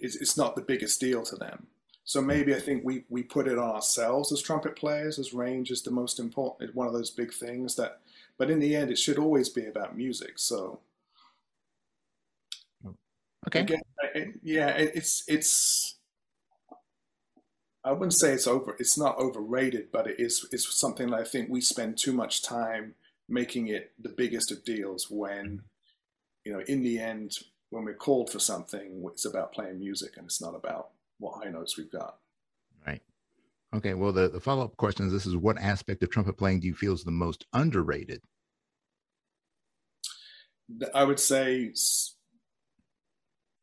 It's not the biggest deal to them. So maybe I think we put it on ourselves as trumpet players, as range is the most important, one of those big things that. But in the end, it should always be about music. So. Okay. Again, it's I wouldn't say it's over. It's not overrated, but it is. It's something that I think we spend too much time making it the biggest of deals. When, you know, in the end, when we're called for something, it's about playing music, and it's not about what high notes we've got. Right. Okay. Well, the follow-up question is: this is what aspect of trumpet playing do you feel is the most underrated? I would say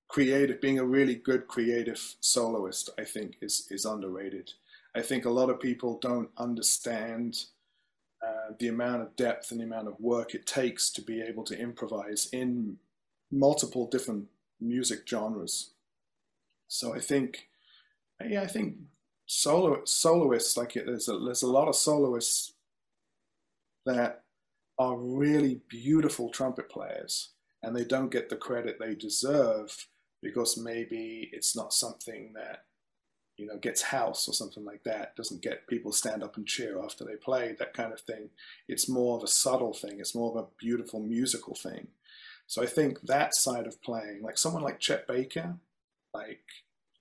creative, being a really good creative soloist, I think is underrated. I think a lot of people don't understand the amount of depth and the amount of work it takes to be able to improvise in multiple different music genres. So I think, yeah, I think soloists, there's a lot of soloists that are really beautiful trumpet players, and they don't get the credit they deserve, because maybe it's not something that, you know, gets house or something like that, doesn't get people stand up and cheer after they play, that kind of thing. It's more of a subtle thing. It's more of a beautiful musical thing. So I think that side of playing, like someone like Chet Baker, like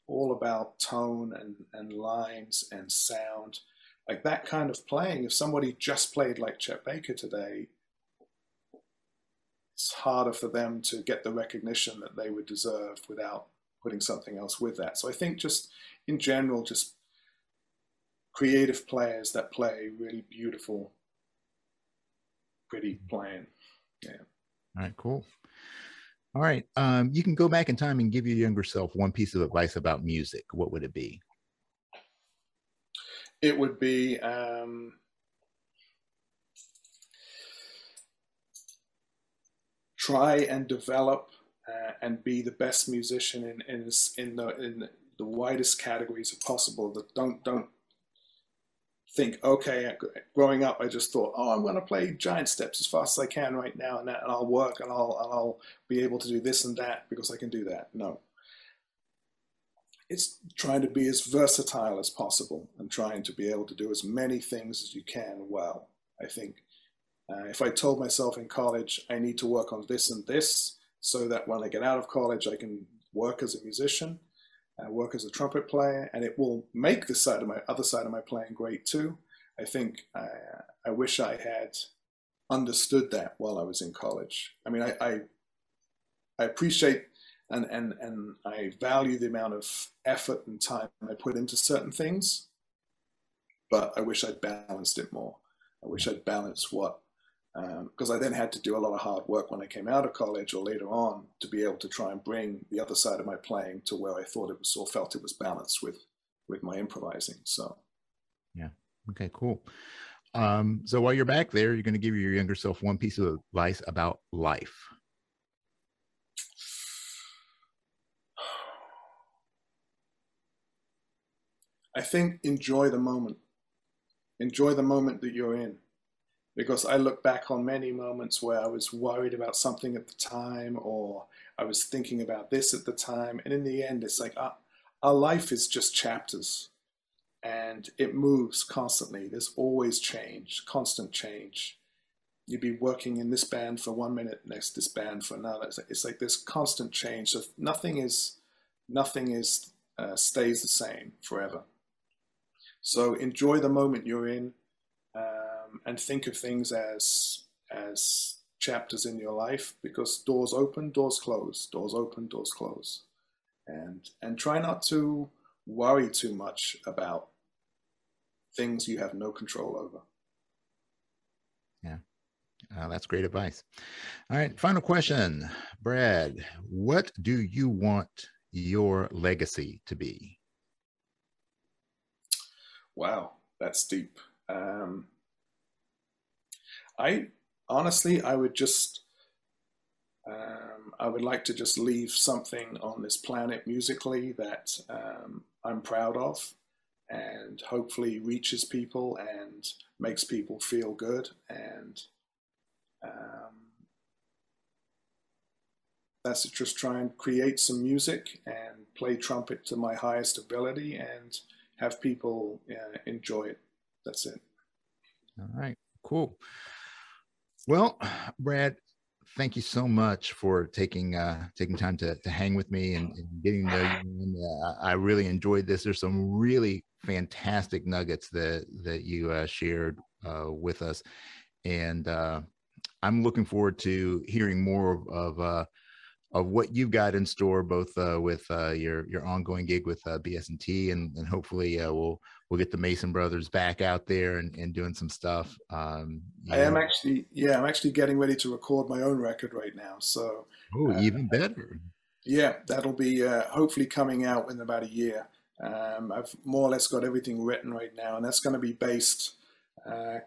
all about tone and lines and sound, like that kind of playing, if somebody just played like Chet Baker today, it's harder for them to get the recognition that they would deserve without putting something else with that. So I think just in general, just creative players that play really beautiful, pretty playing. Yeah. All right, cool. All right. You can go back in time and give your younger self one piece of advice about music. What would it be? It would be, try and develop and be the best musician in the widest categories possible. That don't think, okay, growing up I just thought, oh, I'm going to play giant steps as fast as I can right now, and that, and I'll work and I'll be able to do this and that because I can do that. No, it's trying to be as versatile as possible and trying to be able to do as many things as you can well. I think. If I told myself in college, I need to work on this and this, so that when I get out of college, I can work as a musician, work as a trumpet player, and it will make this side of my other side of my playing great too. I think I wish I had understood that while I was in college. I mean, I appreciate and I value the amount of effort and time I put into certain things, but I wish I'd balanced it more. I wish I'd balanced what. Because I then had to do a lot of hard work when I came out of college or later on to be able to try and bring the other side of my playing to where I thought it was or felt it was balanced with my improvising. So, yeah. Okay, cool. So while you're back there, you're going to give your younger self one piece of advice about life. I think enjoy the moment. Enjoy the moment that you're in. Because I look back on many moments where I was worried about something at the time, or I was thinking about this at the time. And in the end, it's like our life is just chapters and it moves constantly. There's always change, constant change. You'd be working in this band for 1 minute, next this band for another. It's like this constant change. So nothing stays the same forever. So enjoy the moment you're in. And think of things as chapters in your life, because doors open, doors close, doors open, doors close. And try not to worry too much about things you have no control over. Yeah, that's great advice. All right, final question. Brad, what do you want your legacy to be? Wow, that's deep. I honestly, I would just, I would like to just leave something on this planet musically that I'm proud of, and hopefully reaches people and makes people feel good. And that's to just try and create some music and play trumpet to my highest ability and have people enjoy it. That's it. All right, cool. Well, Brad, thank you so much for taking taking time to hang with me and getting to know you. I really enjoyed this. There's some really fantastic nuggets that you shared with us, and I'm looking forward to hearing more of what you've got in store, both with your ongoing gig with BS&T, and hopefully we'll get the Mason Brothers back out there and doing some stuff. I'm actually getting ready to record my own record right now. So even better. Yeah, that'll be hopefully coming out in about a year. I've more or less got everything written right now, and that's going to be based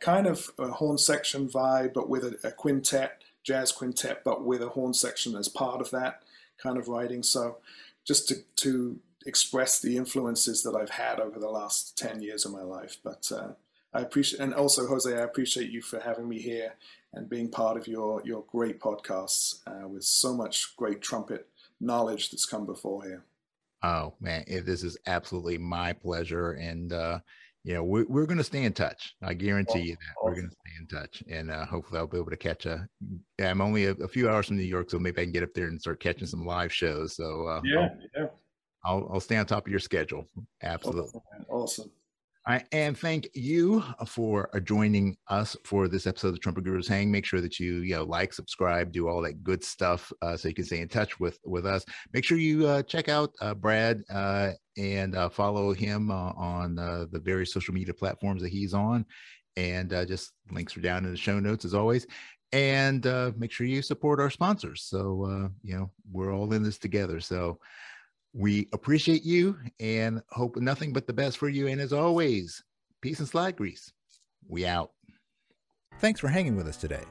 kind of a horn section vibe, but with a quintet. Jazz quintet, but with a horn section as part of that kind of writing. So just to express the influences that I've had over the last 10 years of my life. But I appreciate, and also Jose, I appreciate you for having me here and being part of your great podcasts with so much great trumpet knowledge that's come before here. Oh man, this is absolutely my pleasure. And you know, we're going to stay in touch. I guarantee you that. We're going to stay in touch, and hopefully I'll be able to catch I'm only a few hours from New York, so maybe I can get up there and start catching some live shows. So I'll stay on top of your schedule. Absolutely. Awesome. All right, and thank you for joining us for this episode of the Trumpet Gurus Hang. Make sure that you like, subscribe, do all that good stuff, so you can stay in touch with us. Make sure you check out Brad and follow him on the various social media platforms that he's on. And just links are down in the show notes as always. And make sure you support our sponsors. So, we're all in this together. So we appreciate you and hope nothing but the best for you. And as always, peace and slide grease. We out. Thanks for hanging with us today.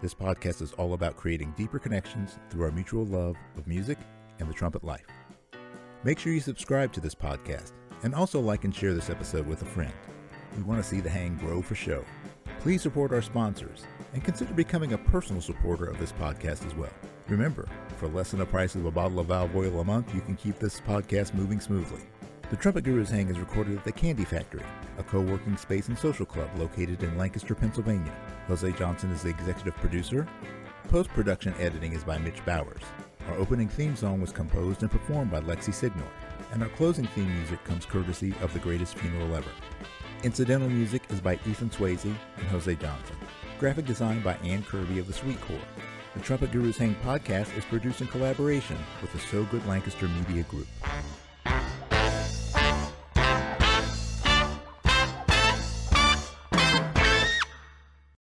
This podcast is all about creating deeper connections through our mutual love of music and the trumpet life. Make sure you subscribe to this podcast and also like and share this episode with a friend. We want to see the hang grow for show. Please support our sponsors and consider becoming a personal supporter of this podcast as well. Remember, for less than the price of a bottle of valve oil a month, you can keep this podcast moving smoothly. The Trumpet Gurus Hang is recorded at the Candy Factory, a co-working space and social club located in Lancaster, Pennsylvania. Jose Johnson is the executive producer. Post-production editing is by Mitch Bowers. Our opening theme song was composed and performed by Lexi Signor, and our closing theme music comes courtesy of The Greatest Funeral Ever. Incidental music is by Ethan Swayze and Jose Johnson. Graphic design by Ann Kirby of The Sweet Corps. The Trumpet Gurus Hang podcast is produced in collaboration with the So Good Lancaster Media Group.